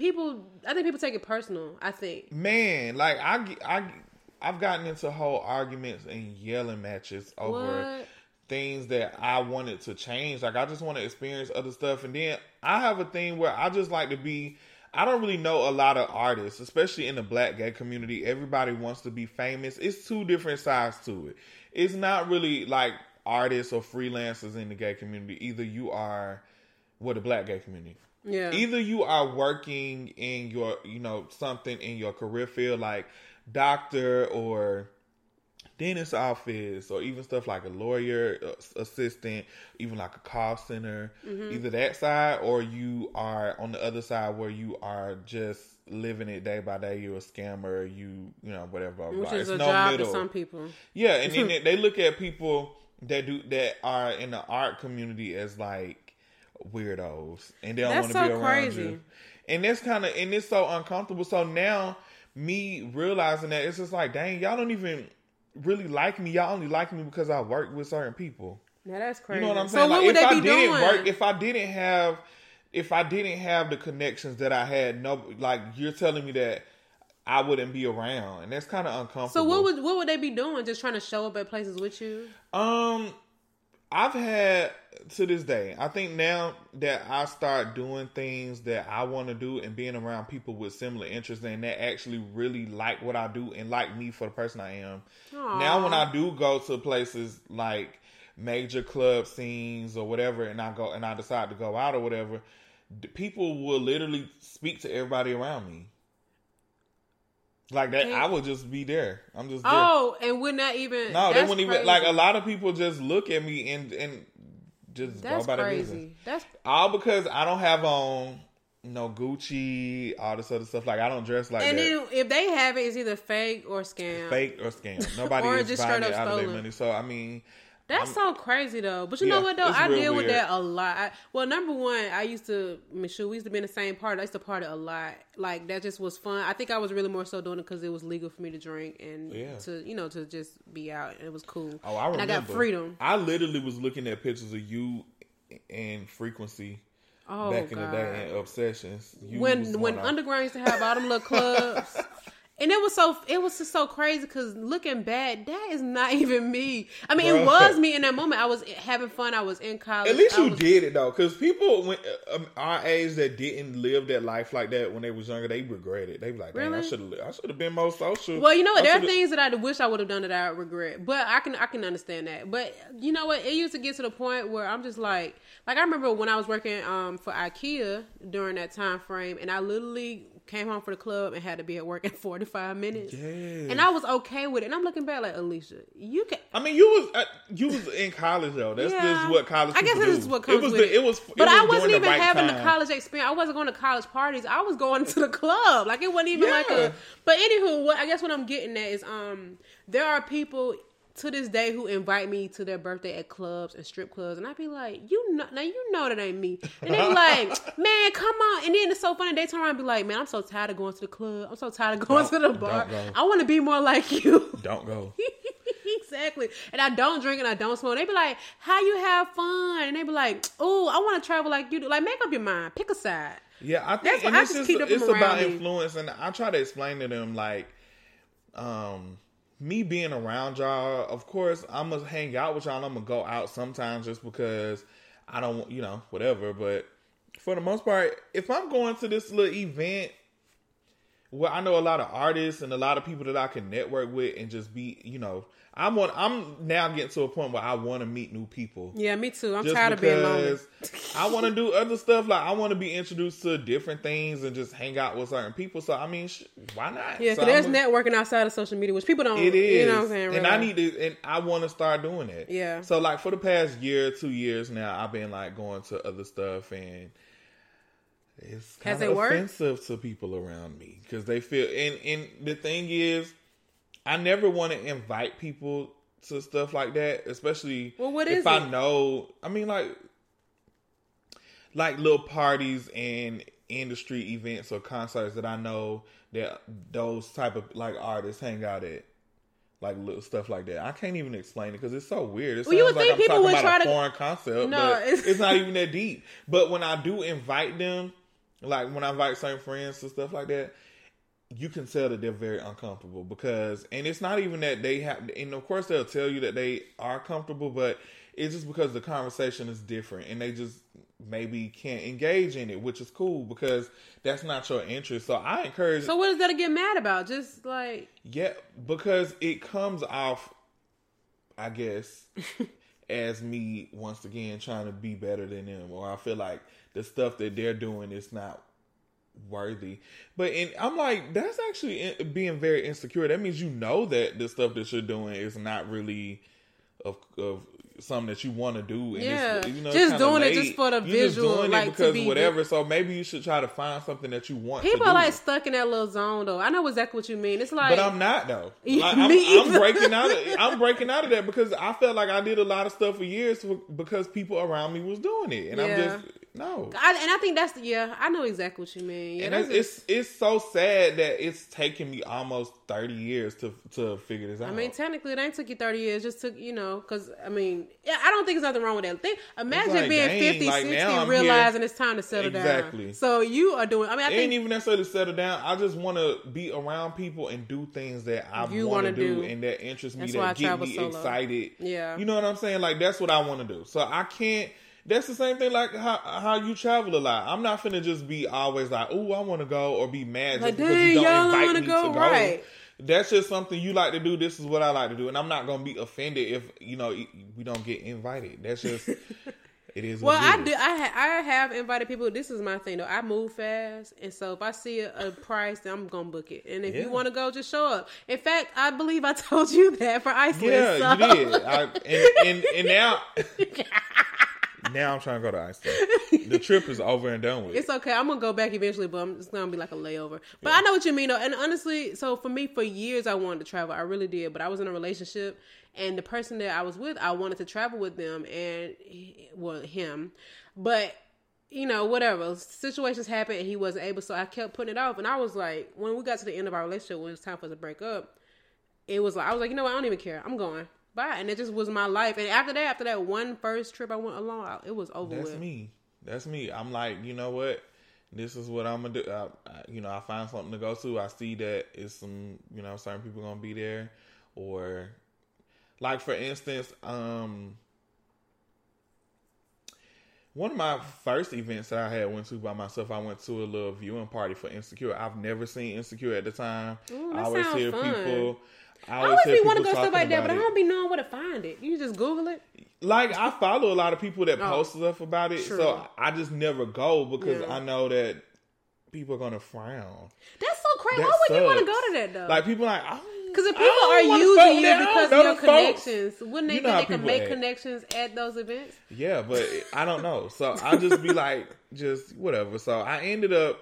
people take it personal, I think. Man, like, I've gotten into whole arguments and yelling matches over things that I wanted to change. Like, I just want to experience other stuff. And then I have a thing where I just like to be... I don't really know a lot of artists, especially in the black gay community. Everybody wants to be famous. It's two different sides to it. It's not really like artists or freelancers in the gay community. Either you are, the black gay community. Yeah. Either you are working in your, something in your career field, like doctor or dentist office, or even stuff like a lawyer assistant, even like a call center, either that side, or you are on the other side where you are just living it day by day. You're a scammer, whatever. Blah, blah. Which is a job to some people. Yeah, and then they look at people that are in the art community as like weirdos, and they don't want to be around you. And that's and it's so uncomfortable. So now me realizing that, it's just like, dang, y'all don't even really like me. Y'all only like me because I work with certain people. Now that's crazy. You know what I'm saying? So like, what would they be doing? If I didn't have the connections that I had, you're telling me that I wouldn't be around, and that's kind of uncomfortable. So what would they be doing? Just trying to show up at places with you? I've had, to this day, I think now that I start doing things that I want to do and being around people with similar interests and that actually really like what I do and like me for the person I am. Aww. Now when I do go to places like major club scenes or whatever, and I decide to go out or whatever, people will literally speak to everybody around me. Like that, I would just be there. I'm just there. Oh, and would not even... No, they wouldn't even... Like, a lot of people just look at me and just go by their business. That's crazy. All because I don't have on no Gucci, all this other stuff. Like, I don't dress like that. And then, if they have it, it's either fake or scam. Nobody is just buying it out of their money. So, I mean... That's so crazy, though. But you know what, though? I deal with that a lot. Number one, we used to be in the same party. I used to party a lot. Like, that just was fun. I think I was really more so doing it because it was legal for me to drink and to just be out. And it was cool. Oh, I remember. And I got freedom. I literally was looking at pictures of you and Frequency back in the day and Obsessions. When Underground used to have all them little clubs. And it was just so crazy because looking back, that is not even me. I mean, It was me in that moment. I was having fun. I was in college. At least you did it, though. Because people our age that didn't live that life like that when they was younger, they regret it. They be like, really? I should have been more social. Well, you know what? There are things that I wish I would have done that I regret. But I can understand that. But you know what? It used to get to the point where I'm just like I remember when I was working for IKEA during that time frame, and I literally came home for the club and had to be at work in 45 minutes. Yes. And I was okay with it. And I'm looking back like, Alicia, you can... I mean, you was in college, though. That's just what college people do. I guess that's what comes with it. But I wasn't even having the college experience. I wasn't going to college parties. I was going to the club. Like, it wasn't even like a... But anywho, I guess what I'm getting at is there are people to this day who invite me to their birthday at clubs and strip clubs, and I'd be like, you know that ain't me. And they'd be like, man, come on. And then it's so funny, they turn around and be like, man, I'm so tired of going to the club. I'm so tired of going to the bar. I want to be more like you. Don't go. Exactly. And I don't drink and I don't smoke. They be like, how you have fun? And they be like, oh, I want to travel like you do. Like, make up your mind. Pick a side. Yeah, I think it's about influence. And I try to explain to them, like, me being around y'all, of course, I'm going to hang out with y'all. I'm going to go out sometimes just because I don't, you know, whatever. But for the most part, if I'm going to this little event, well, I know a lot of artists and a lot of people that I can network with and just be, you know, I'm now getting to a point where I want to meet new people. Yeah, me too. I'm tired of being lonely. I want to do other stuff. Like, I want to be introduced to different things and just hang out with certain people. So, I mean, why not? Yeah, so there's networking outside of social media, which people don't. It is. You know what I'm saying? Really. And I want to start doing it. Yeah. So, like, for the past year, 2 years now, I've been, like, going to other stuff and... It's kind of offensive to people around me because they feel, and the thing is, I never want to invite people to stuff like that, especially if I know, I mean, like little parties and industry events or concerts that I know that those type of like artists hang out at. Like little stuff like that. I can't even explain it because it's so weird. It sounds you would like think I'm people talking would about try a foreign concept, no, but it's not even that deep. But when I do invite them, like when I invite certain friends to stuff like that, you can tell that they're very uncomfortable because, and it's not even that they have, and of course they'll tell you that they are comfortable, but it's just because the conversation is different and they just maybe can't engage in it, which is cool because that's not your interest. So I encourage... So what is that to get mad about? Just like... Yeah, because it comes off, I guess, as me, once again, trying to be better than them. Or I feel like the stuff that they're doing is not worthy. But I'm like, that's actually being very insecure. That means you know that the stuff that you're doing is not really of something that you want to do, and yeah, it's, you know, just doing late. It just for the you're visual, doing like it because to be whatever. Big. So maybe you should try to find something that you want. People to do. Are like stuck in that little zone, though. I know exactly what you mean. It's like, but I'm not though. Like, I'm breaking out. I'm breaking out of that because I felt like I did a lot of stuff for years because people around me was doing it, and yeah. I'm just no. I think that's I know exactly what you mean. Yeah, and it's so sad that it's taken me almost 30 years to figure this out. I mean, technically, it ain't took you 30 years. It just took because I mean. Yeah, I don't think there's nothing wrong with that. Imagine like, being 50, like 60, and realizing it's time to settle down. Exactly. So you are doing... I mean, I ain't even necessarily settle down. I just want to be around people and do things that I want to do and that interest me, that get me excited. Yeah. You know what I'm saying? Like, that's what I want to do. So I can't... That's the same thing like how you travel a lot. I'm not finna just be always like, ooh, I want to go, or be mad just because you don't invite me to go. Right. That's just something you like to do. This is what I like to do. And I'm not going to be offended if, you know, we don't get invited. That's just, it is what it is. Well, I have invited people. This is my thing, though. I move fast. And so if I see a price, then I'm going to book it. And if you want to go, just show up. In fact, I believe I told you that for Iceland. Yeah, so. You did. And now... Now I'm trying to go to Iceland. The trip is over and done with. It's okay. I'm going to go back eventually, but it's going to be like a layover. But yeah. I know what you mean, though. And honestly, so for me, for years, I wanted to travel. I really did. But I was in a relationship. And the person that I was with, I wanted to travel with them. And, him. But, you know, whatever. Situations happened and he wasn't able. So I kept putting it off. And I was like, when we got to the end of our relationship, when it was time for us to break up, I was like, you know what? I don't even care. I'm going. Bye. And it just was my life. And after that one first trip I went alone, it was over with. That's me. I'm like, you know what? This is what I'm going to do. I find something to go to. I see that it's some, you know, certain people going to be there. Or, like, for instance, one of my first events that I went to by myself, I went to a little viewing party for Insecure. I've never seen Insecure at the time. Ooh, I always hear fun. People... I always be want to go stuff like that, but I don't be knowing where to find it. You just Google it. Like, I follow a lot of people that post stuff about it, so I just never go because I know that people are going to frown. That's so crazy. Why would you want to go to that, though? Like, people are like, because if people are using you because of your connections, wouldn't they think they can make connections at those events? Yeah, but I don't know. So I'll just be like, just whatever. So I ended up...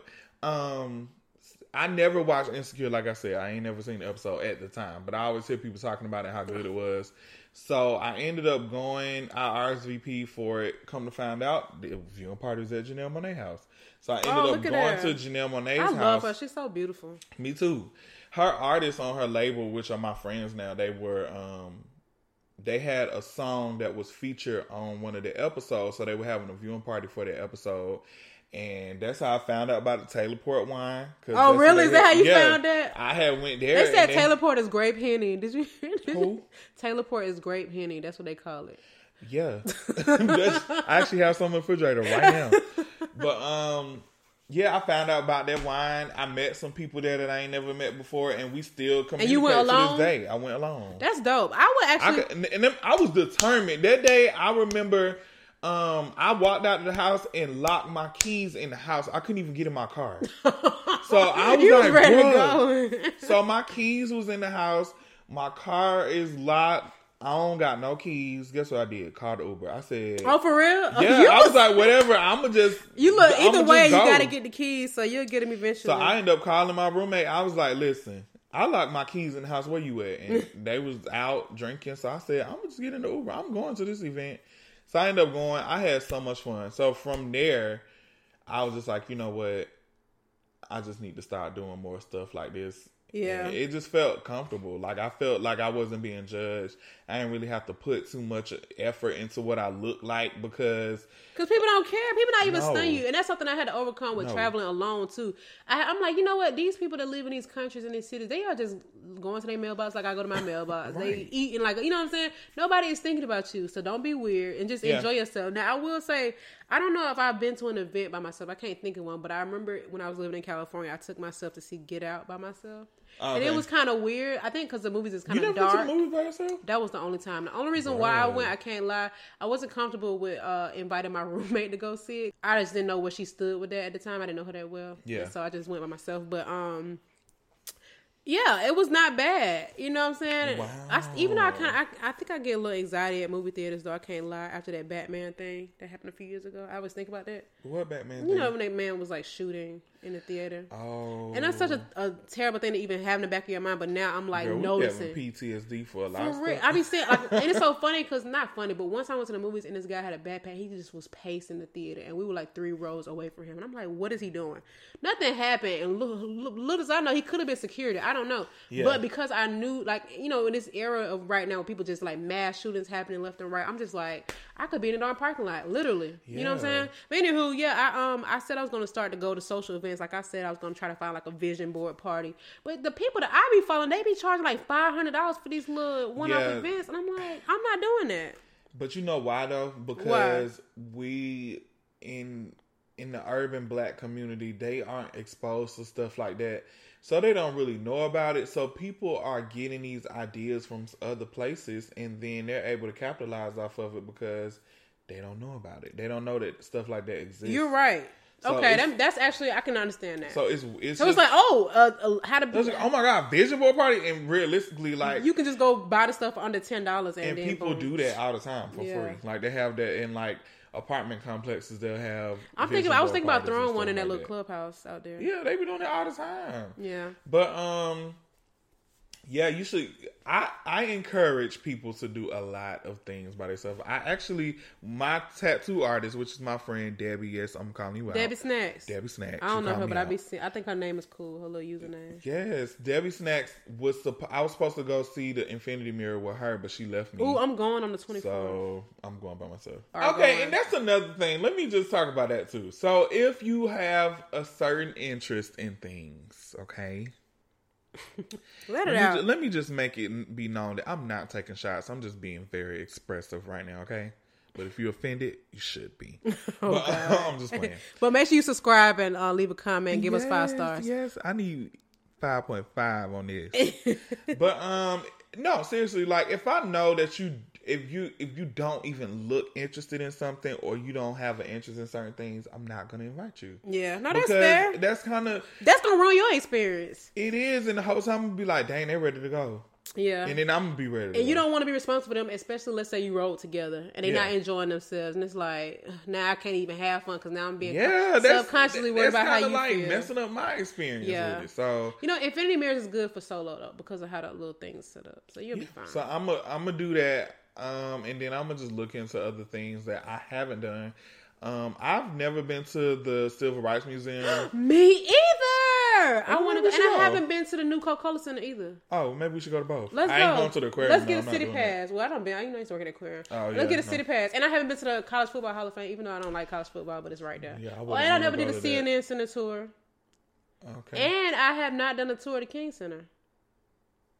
I never watched Insecure, like I said. I ain't never seen the episode at the time. But I always hear people talking about it, how good it was. So I ended up going, I RSVP for it. Come to find out, the viewing party was at Janelle Monae's house. So I ended up going to Janelle Monae's house. I love her. She's so beautiful. Me too. Her artists on her label, which are my friends now, they were they had a song that was featured on one of the episodes. So they were having a viewing party for the episode. And that's how I found out about the Taylor Port wine. Oh, really? Is that how you found that? I had went there. They said Taylor Port is grape henny. Did you hear that? Who? Taylor Port is grape henny. That's what they call it. Yeah. I actually have some in the refrigerator right now. But, yeah, I found out about that wine. I met some people there that I ain't never met before, and we still communicate. And you went alone? To this day. I went alone. That's dope. I was determined. That day, I remember... I walked out of the house and locked my keys in the house. I couldn't even get in my car. So I was like, ready to go. So my keys was in the house. My car is locked. I don't got no keys. Guess what I did? Called Uber. I said... Oh, for real? Yeah, I was like, whatever. I'ma just... You look, either way, you gotta get the keys, so you'll get them eventually. So I ended up calling my roommate. I was like, listen... I locked my keys in the house. Where you at? And they was out drinking. So I said, I'm just getting the Uber. I'm going to this event. So I ended up going. I had so much fun. So from there, I was just like, you know what? I just need to start doing more stuff like this. Yeah. And it just felt comfortable. Like, I felt like I wasn't being judged. I didn't really have to put too much effort into what I look like because people don't care. People not even stun you. And that's something I had to overcome with traveling alone, too. I'm like, you know what? These people that live in these countries and these cities, they are just going to their mailbox like I go to my mailbox. Right. They eating like, you know what I'm saying? Nobody is thinking about you. So don't be weird and just enjoy yourself. Now, I will say, I don't know if I've been to an event by myself. I can't think of one. But I remember when I was living in California, I took myself to see Get Out by myself. Okay. And it was kind of weird, I think, because the movies is kind of dark. You never went to the movies by yourself? That was the only time. The only reason why I went, I can't lie, I wasn't comfortable with inviting my roommate to go see it. I just didn't know where she stood with that at the time. I didn't know her that well. Yeah. And so I just went by myself. But, yeah, it was not bad. You know what I'm saying? Wow. I think I get a little anxiety at movie theaters, though. I can't lie. After that Batman thing that happened a few years ago, I always think about that. What Batman thing? You know, when that man was, like, shooting... in the theater. Oh. And that's such a terrible thing to even have in the back of your mind, but now I'm like, noticing. PTSD for a lot of stuff. I be saying, like, and it's so funny, because not funny, but once I went to the movies and this guy had a backpack, he just was pacing the theater, and we were like 3 rows away from him. And I'm like, what is he doing? Nothing happened. And little as I know, he could have been security. I don't know. Yeah. But because I knew, like, you know, in this era of right now, where people just like mass shootings happening left and right, I'm just like, I could be in a darn parking lot, literally. Yeah. You know what I'm saying? But anywho, yeah, I said I was going to start to go to social events. Like I said, I was going to try to find like a vision board party. But the people that I be following, they be charging like $500 for these little one-off events. And I'm like, I'm not doing that. But you know why though? Because we in the urban black community, they aren't exposed to stuff like that. So they don't really know about it. So people are getting these ideas from other places and then they're able to capitalize off of it because they don't know about it. They don't know that stuff like that exists. You're right. So okay, that's actually, I can understand that. So it's like, how to be... Like, oh my God, vision board party? And realistically, like... You can just go buy the stuff for under $10 and then people do that all the time for free. Like, they have that in, like, apartment complexes. They'll have... I was thinking about throwing one in that little clubhouse out there. Yeah, they be doing that all the time. Yeah. But, yeah, you should... I encourage people to do a lot of things by themselves. I actually, my tattoo artist, which is my friend Debbie, yes, I'm calling you out. Debbie Snacks. I don't know her, but I think her name is cool, her little username. Yes, Debbie Snacks I was supposed to go see the Infinity Mirror with her, but she left me. Ooh, I'm going on the 24th. So, I'm going by myself. Okay, and that's another thing. Let me just talk about that too. So, if you have a certain interest in things, okay? Let me just make it be known that I'm not taking shots. I'm just being very expressive right now, okay? But if you're offended, you should be. I'm just playing. But make sure you subscribe and leave a comment and give us 5 stars. Yes, I need 5.5 on this. But no, seriously, like if I know that if you don't even look interested in something or you don't have an interest in certain things, I'm not going to invite you. Yeah. No, that's fair. That's going to ruin your experience. It is. And the whole time I'm going to be like, dang, they're ready to go. Yeah. And then I'm going to be ready to go. And you don't want to be responsible for them, especially let's say you rode together and they're not enjoying themselves. And it's like, now I can't even have fun because now I'm being subconsciously worried about how you feel. Messing up my experience with it. So, you know, Infinity Mirrors is good for solo though because of how that little thing is set up. So you'll be fine. So I'm going to do that. And then I'm going to just look into other things that I haven't done. I've never been to the Civil Rights Museum. Me either! sure. I want to go. And I haven't been to the new Coca-Cola Center either. Oh, maybe we should go to both. Let's go. I ain't going to the aquarium. Let's get a city pass. Well, I don't been. I used to work at the aquarium. Oh, yeah, let's get a city pass. And I haven't been to the College Football Hall of Fame, even though I don't like college football, but it's right there. Yeah, I would. And I never did a CNN Center tour. Okay. And I have not done a tour of the King Center.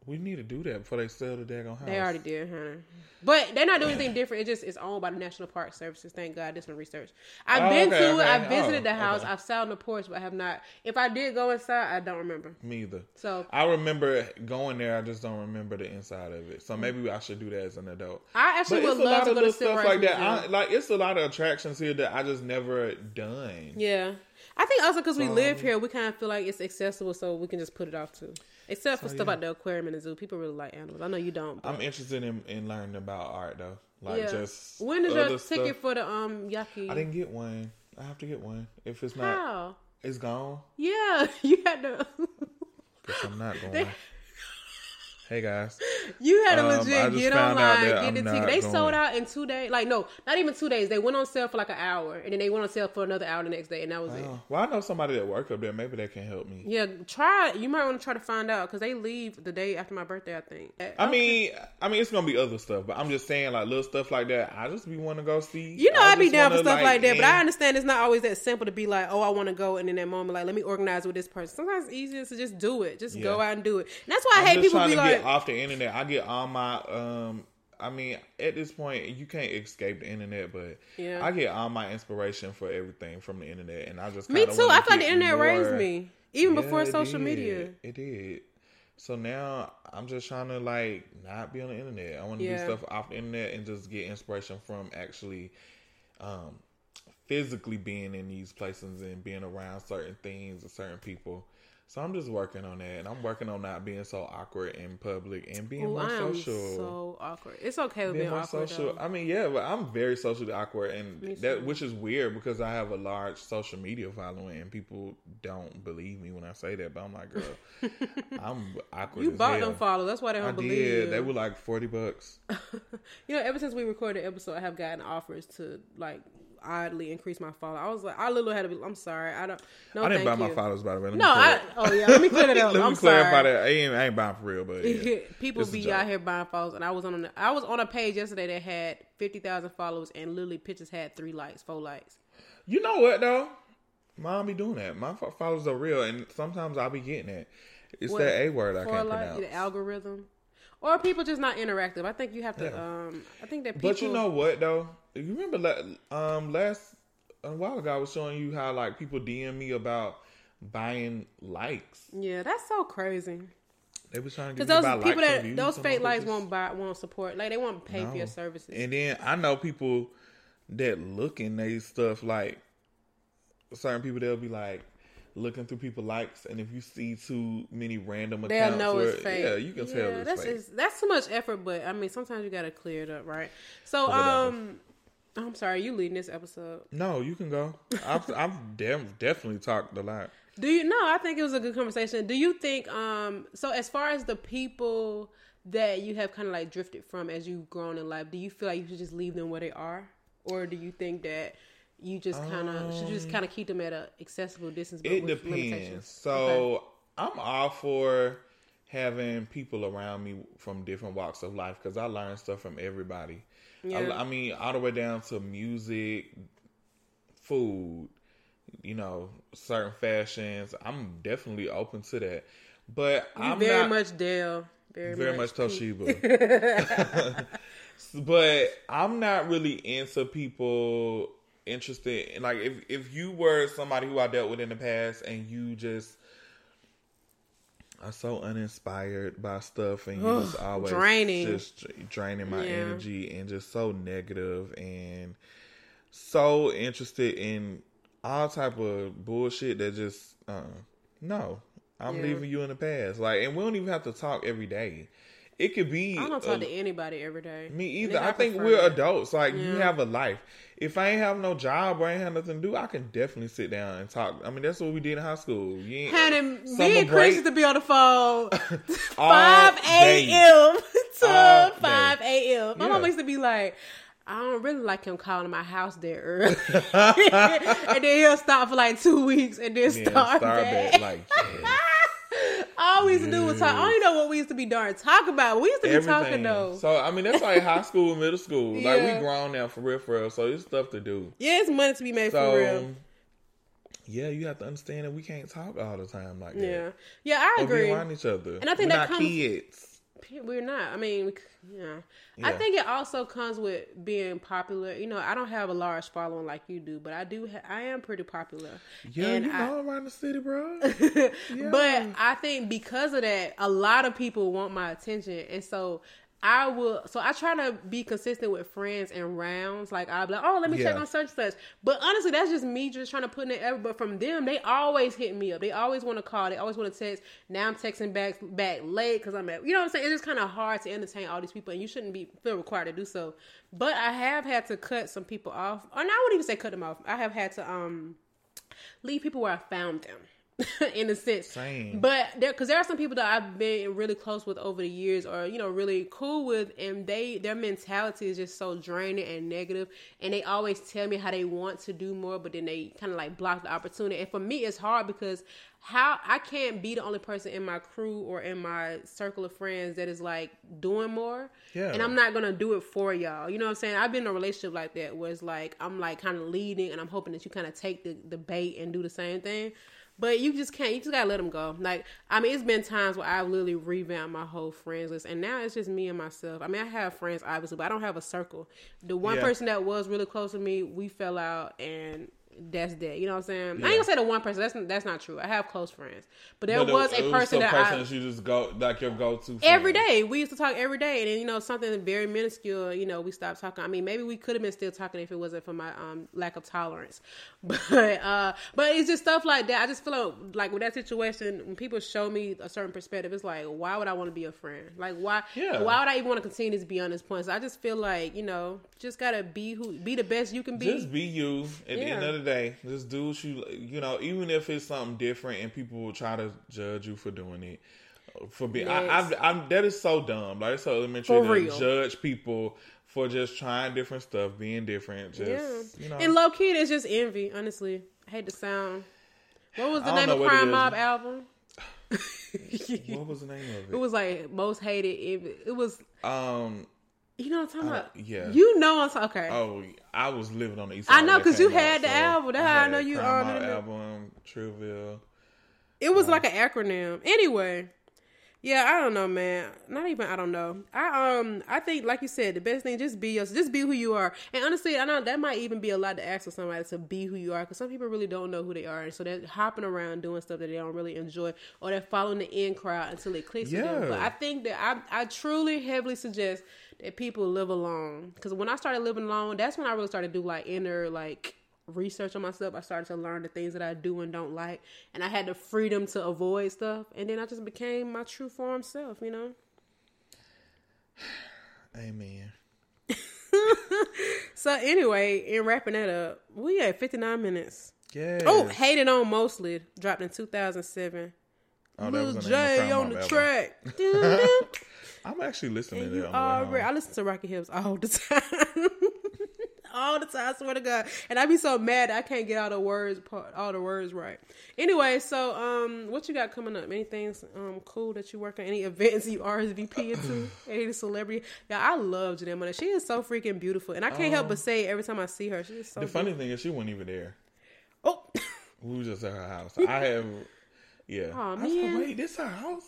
We need to do that before they sell the daggone house. They already did, huh? But they're not doing anything different. It's owned by the National Park Services. Thank God. This one research. I've been to it. I've visited the house. Okay. I've sat on the porch, but I have not. If I did go inside, I don't remember. Me either. So I remember going there. I just don't remember the inside of it. So maybe I should do that as an adult. I actually would love to go to stuff like that. It's a lot of attractions here that I just never done. Yeah. I think also because we live here, we kind of feel like it's accessible, so we can just put it off too. Except for stuff like the aquarium and the zoo. People really like animals. I know you don't. But I'm interested in learning about art, though. Like, just when is your ticket for the Yaki? I didn't get one. I have to get one. If it's not... How? It's gone. Yeah. You had to... Because I'm not going. Hey, guys. You had to legit get online, get the ticket. They sold out in 2 days. Like, no, not even 2 days. They went on sale for like an hour, and then they went on sale for another hour the next day, and that was it. Well, I know somebody that worked up there. Maybe they can help me. Yeah, try. You might want to try to find out, because they leave the day after my birthday, I think. I mean, it's going to be other stuff, but I'm just saying, like, little stuff like that. I just be wanting to go see. You know, I'd be down for stuff like that, but I understand it's not always that simple to be like, oh, I want to go, and in that moment, like, let me organize with this person. Sometimes it's easier to just do it. Just go out and do it. And that's why I hate people be like, off the internet. I get all my at this point you can't escape the internet, but I get all my inspiration for everything from the internet, and I just kinda me too. I thought the internet raised me even before social media. It did. So now I'm just trying to like not be on the internet. I want to do stuff off the internet and just get inspiration from actually physically being in these places and being around certain things and certain people. So I'm just working on that, and I'm working on not being so awkward in public and being more social. I'm so awkward. It's okay with being awkward. Social. I mean, but I'm very socially awkward, and that which is weird because I have a large social media following, and people don't believe me when I say that. But I'm like, girl, I'm awkward. You bought them follow. That's why they don't believe you. They were like $40. You know, ever since we recorded the episode, I have gotten offers to like oddly increase my follow. I was like, I literally had to be, I'm sorry. I don't. No, I didn't buy my followers, by the way. Let me clear it up. Let me clarify that. I ain't buying for real, but yeah. People be out here buying followers, and I was on a page yesterday that had 50,000 followers, and literally pictures had 3 likes, 4 likes. You know what though? Mom be doing that. My followers are real, and sometimes I'll be getting it. It's that A word I can't pronounce. The algorithm, or people just not interactive. I think you have to. Yeah. I think that. But you know what though? You remember a while ago I was showing you how like people DM me about buying likes. Yeah, that's so crazy. They was trying to get those people likes that those fake likes won't support. Like they won't pay for your services. And then I know people that look in they stuff like certain people, they'll be like looking through people likes, and if you see too many random accounts, they'll know it's fake. Yeah, you can tell it's fake. That's too much effort, but I mean sometimes you gotta clear it up, right? So I'm sorry, you leading this episode. No, you can go. I've definitely talked a lot. I think it was a good conversation. Do you think, so as far as the people that you have kind of like drifted from as you've grown in life, do you feel like you should just leave them where they are? Or do you think that you just kind of should just kind of keep them at an accessible distance? But it depends. So I'm all for having people around me from different walks of life because I learn stuff from everybody. Yeah. I mean, all the way down to music, food, you know, certain fashions. I'm definitely open to that. But I'm very much Dale. Very much Toshiba. But I'm not really into people interested. Like, if you were somebody who I dealt with in the past and you just are so uninspired by stuff and you're just always just draining my energy and just so negative and so interested in all type of bullshit that just no, I'm leaving you in the past. Like, and we don't even have to talk every day. It could be I don't talk to anybody every day. Me either. I think we're adults. Like you have a life. If I ain't have no job or I ain't have nothing to do, I can definitely sit down and talk. I mean, that's what we did in high school. Me and Chris used to be on the phone 5 a.m. to 5 a.m. My mom used to be like, I don't really like him calling my house there early. And then he'll stop for like 2 weeks and then start back. Like, yeah. All we used to do was talk. I don't even know what we used to be talk about. We used to be talking though. So, I mean, that's like high school, middle school. Yeah. Like, we grown now for real. So, there's stuff to do. Yeah, it's money to be made for real. Yeah, you have to understand that we can't talk all the time like that. Yeah, I agree. We're around each other. And I think that comes... We're not. I mean, yeah. I think it also comes with being popular. You know, I don't have a large following like you do, but I do. I am pretty popular. Yeah, and you know, around the city, bro. Yeah. But I think because of that, a lot of people want my attention, and so I will. So I try to be consistent with friends and rounds. Like I'll be like, oh, let me check on such and such. But honestly, that's just me just trying to put in the effort. But from them, they always hit me up. They always want to call. They always want to text. Now I'm texting back late because I'm at. You know what I'm saying? It's just kind of hard to entertain all these people, and you shouldn't feel required to do so. But I have had to cut some people off, or I wouldn't even say cut them off. I have had to leave people where I found them. In a sense. Same. But because there are some people that I've been really close with over the years, or you know, really cool with, and their mentality is just so draining and negative, and they always tell me how they want to do more, but then they kind of like block the opportunity. And for me, it's hard because how I can't be the only person in my crew or in my circle of friends that is like doing more. Yeah. And I'm not going to do it for y'all. You know what I'm saying? I've been in a relationship like that where it's like, I'm like kind of leading and I'm hoping that you kind of take the bait and do the same thing. But you just can't. You just gotta let them go. Like, I mean, it's been times where I've literally revamped my whole friends list, and now it's just me and myself. I mean, I have friends, obviously, but I don't have a circle. The one person that was really close to me, we fell out, and that's that. You know what I'm saying? Yeah. I ain't gonna say the one person. That's not true. I have close friends, but there was a person that you just go like your go-to every day. We used to talk every day, and then, you know, something very minuscule. You know, we stopped talking. I mean, maybe we could have been still talking if it wasn't for my lack of tolerance. But it's just stuff like that. I just feel like with that situation, when people show me a certain perspective, it's like, why would I want to be a friend? Like, why would I even want to continue to be on this point? So I just feel like, you know, just gotta be the best you can be. Just be you at the end of the day. Just do what you know, even if it's something different and people will try to judge you for doing it. For being, I'm that is so dumb. Like, it's so elementary to judge people for just trying different stuff, being different. Just you know, and low key, it's just envy. Honestly, I hate the sound. What was the name of Crime Mob album? What was the name of it? It was like most hated. It was You know what I'm talking about? Yeah. You know I'm talking. Okay. Oh, I was living on the East Side. I know, because you had the album. That's how I know you are. Album, Trivial. It was like an acronym. Anyway. Yeah, I don't know, man. Not even I don't know. I think, like you said, the best thing, just be yourself. Just be who you are. And honestly, I know that might even be a lot to ask for somebody to be who you are, because some people really don't know who they are, and so they're hopping around doing stuff that they don't really enjoy, or they're following the in crowd until it clicks with them. But I think that I truly heavily suggest that people live alone, because when I started living alone, that's when I really started to do like inner like research on myself. I started to learn the things that I do and don't like, and I had the freedom to avoid stuff, and then I just became my true form self, you know. Amen. So anyway, in wrapping that up, we at 59 minutes. Yeah. Oh, Hated On Mostly dropped in 2007. Lil J on the track. I'm actually listening to that. I listen to Rocky Hips all the time. All the time, I swear to God. And I be so mad that I can't get all the words right. Anyway, so what you got coming up? Anything cool that you work on? Any events you RSVP into? Any celebrity? Yeah, I love Janelle Monáe. She is so freaking beautiful, and I can't help but say every time I see her, she is so. The funny thing is, she wasn't even there. Oh, we were just at her house. Oh man, I said, wait, this her house?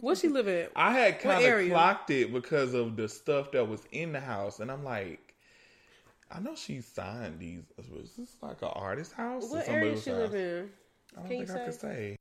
Where she live at? I had kind of clocked it because of the stuff that was in the house, and I'm like, I know she signed these. Is this like an artist house? What area she live in? I don't think I can say.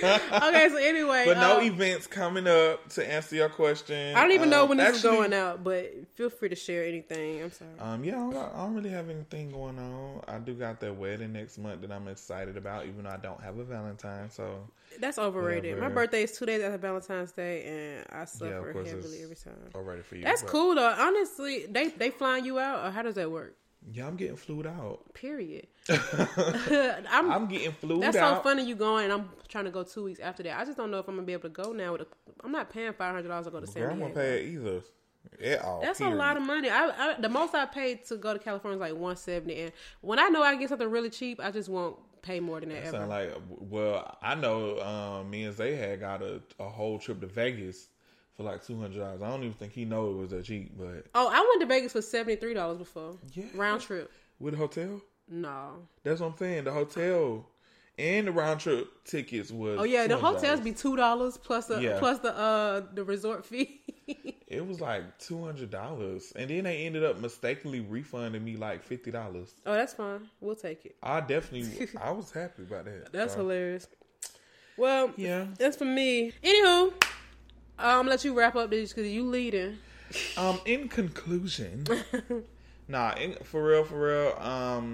Okay, so anyway. But no events coming up to answer your question. I don't even know when this is going out, but feel free to share anything. I'm sorry. I don't really have anything going on. I do got that wedding next month that I'm excited about, even though I don't have a Valentine. So that's overrated. Whatever. My birthday is 2 days after Valentine's Day, and I suffer heavily every time. Alright for you. That's cool though. Honestly, they flying you out, or how does that work? Yeah, I'm getting flued out. Period. I'm getting flued out. That's so funny you going, and I'm trying to go 2 weeks after that. I just don't know if I'm going to be able to go now. I'm not paying $500 to go to San Diego. I'm not going to pay it either. At all. That's period. A lot of money. I the most I paid to go to California is like $170, and when I know I get something really cheap, I just won't pay more than that ever. Like, well, I know me and Zay had got a whole trip to Vegas for like $200. I don't even think he know it was that cheap, but I went to Vegas for $73 before. Yeah. Round trip. With a hotel? No. That's what I'm saying. The hotel and the round trip tickets was $200. The hotels be $2 plus the resort fee. It was like $200, and then they ended up mistakenly refunding me like $50. Oh, that's fine. We'll take it. I was happy about that. That's hilarious. Well, yeah, that's for me. Anywho, I'm gonna let you wrap up this because you leading. In conclusion, for real.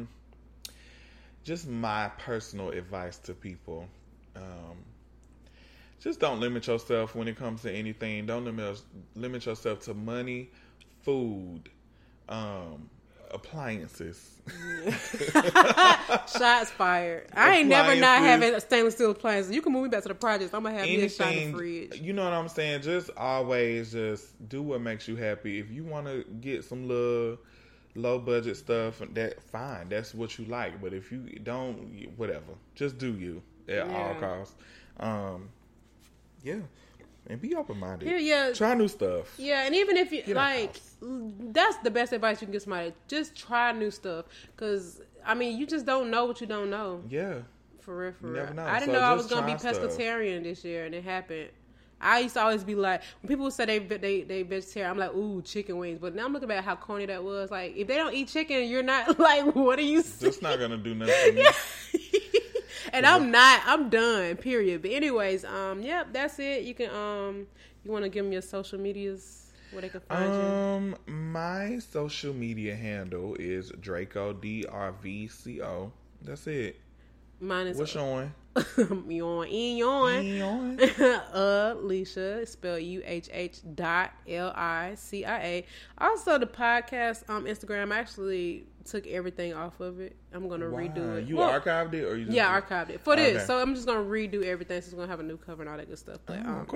Just my personal advice to people. Just don't limit yourself when it comes to anything. Don't limit yourself to money, food, appliances. Shots fired. I ain't never not having a stainless steel appliance. You can move me back to the projects. I'm going to have me a shiny fridge. You know what I'm saying? Just always just do what makes you happy. If you want to get some little low budget stuff, that fine. That's what you like. But if you don't, whatever. Just do you at all costs. Yeah. And be open minded. Yeah. Try new stuff. Yeah, and even if you that's the best advice you can give somebody. Just try new stuff, because I mean, you just don't know what you don't know. Yeah. For real. Never know. I didn't know I was gonna be pescatarian this year, and it happened. I used to always be like, when people say they vegetarian, I'm like, ooh, chicken wings. But now I'm looking back how corny that was. Like, if they don't eat chicken, you're not like, what are you saying? That's not gonna do nothing for me. Yeah. And I'm done, period. But anyways, that's it. You can, you want to give them your social medias where they can find you? My social media handle is Draco, DRVCO. That's it. Mine is... What's your one? You're on. Alicia, spelled UHH.LICIA. Also, the podcast Instagram, actually... took everything off of it. I'm gonna redo it. Archived it, or you? Yeah, archived it for this. Okay. So I'm just gonna redo everything. So it's gonna have a new cover and all that good stuff. But I'm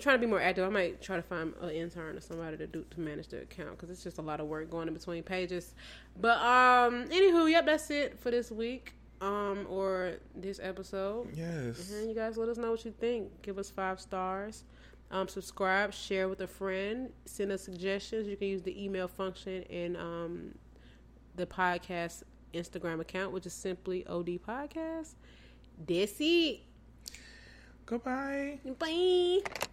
trying to be more active. I might try to find an intern or somebody to manage the account, because it's just a lot of work going in between pages. But anywho, that's it for this week. Or this episode. Yes. And you guys, let us know what you think. Give us 5 stars. Subscribe, share with a friend, send us suggestions. You can use the email function in the podcast Instagram account, which is simply OD Podcast. That's it. Goodbye. Bye.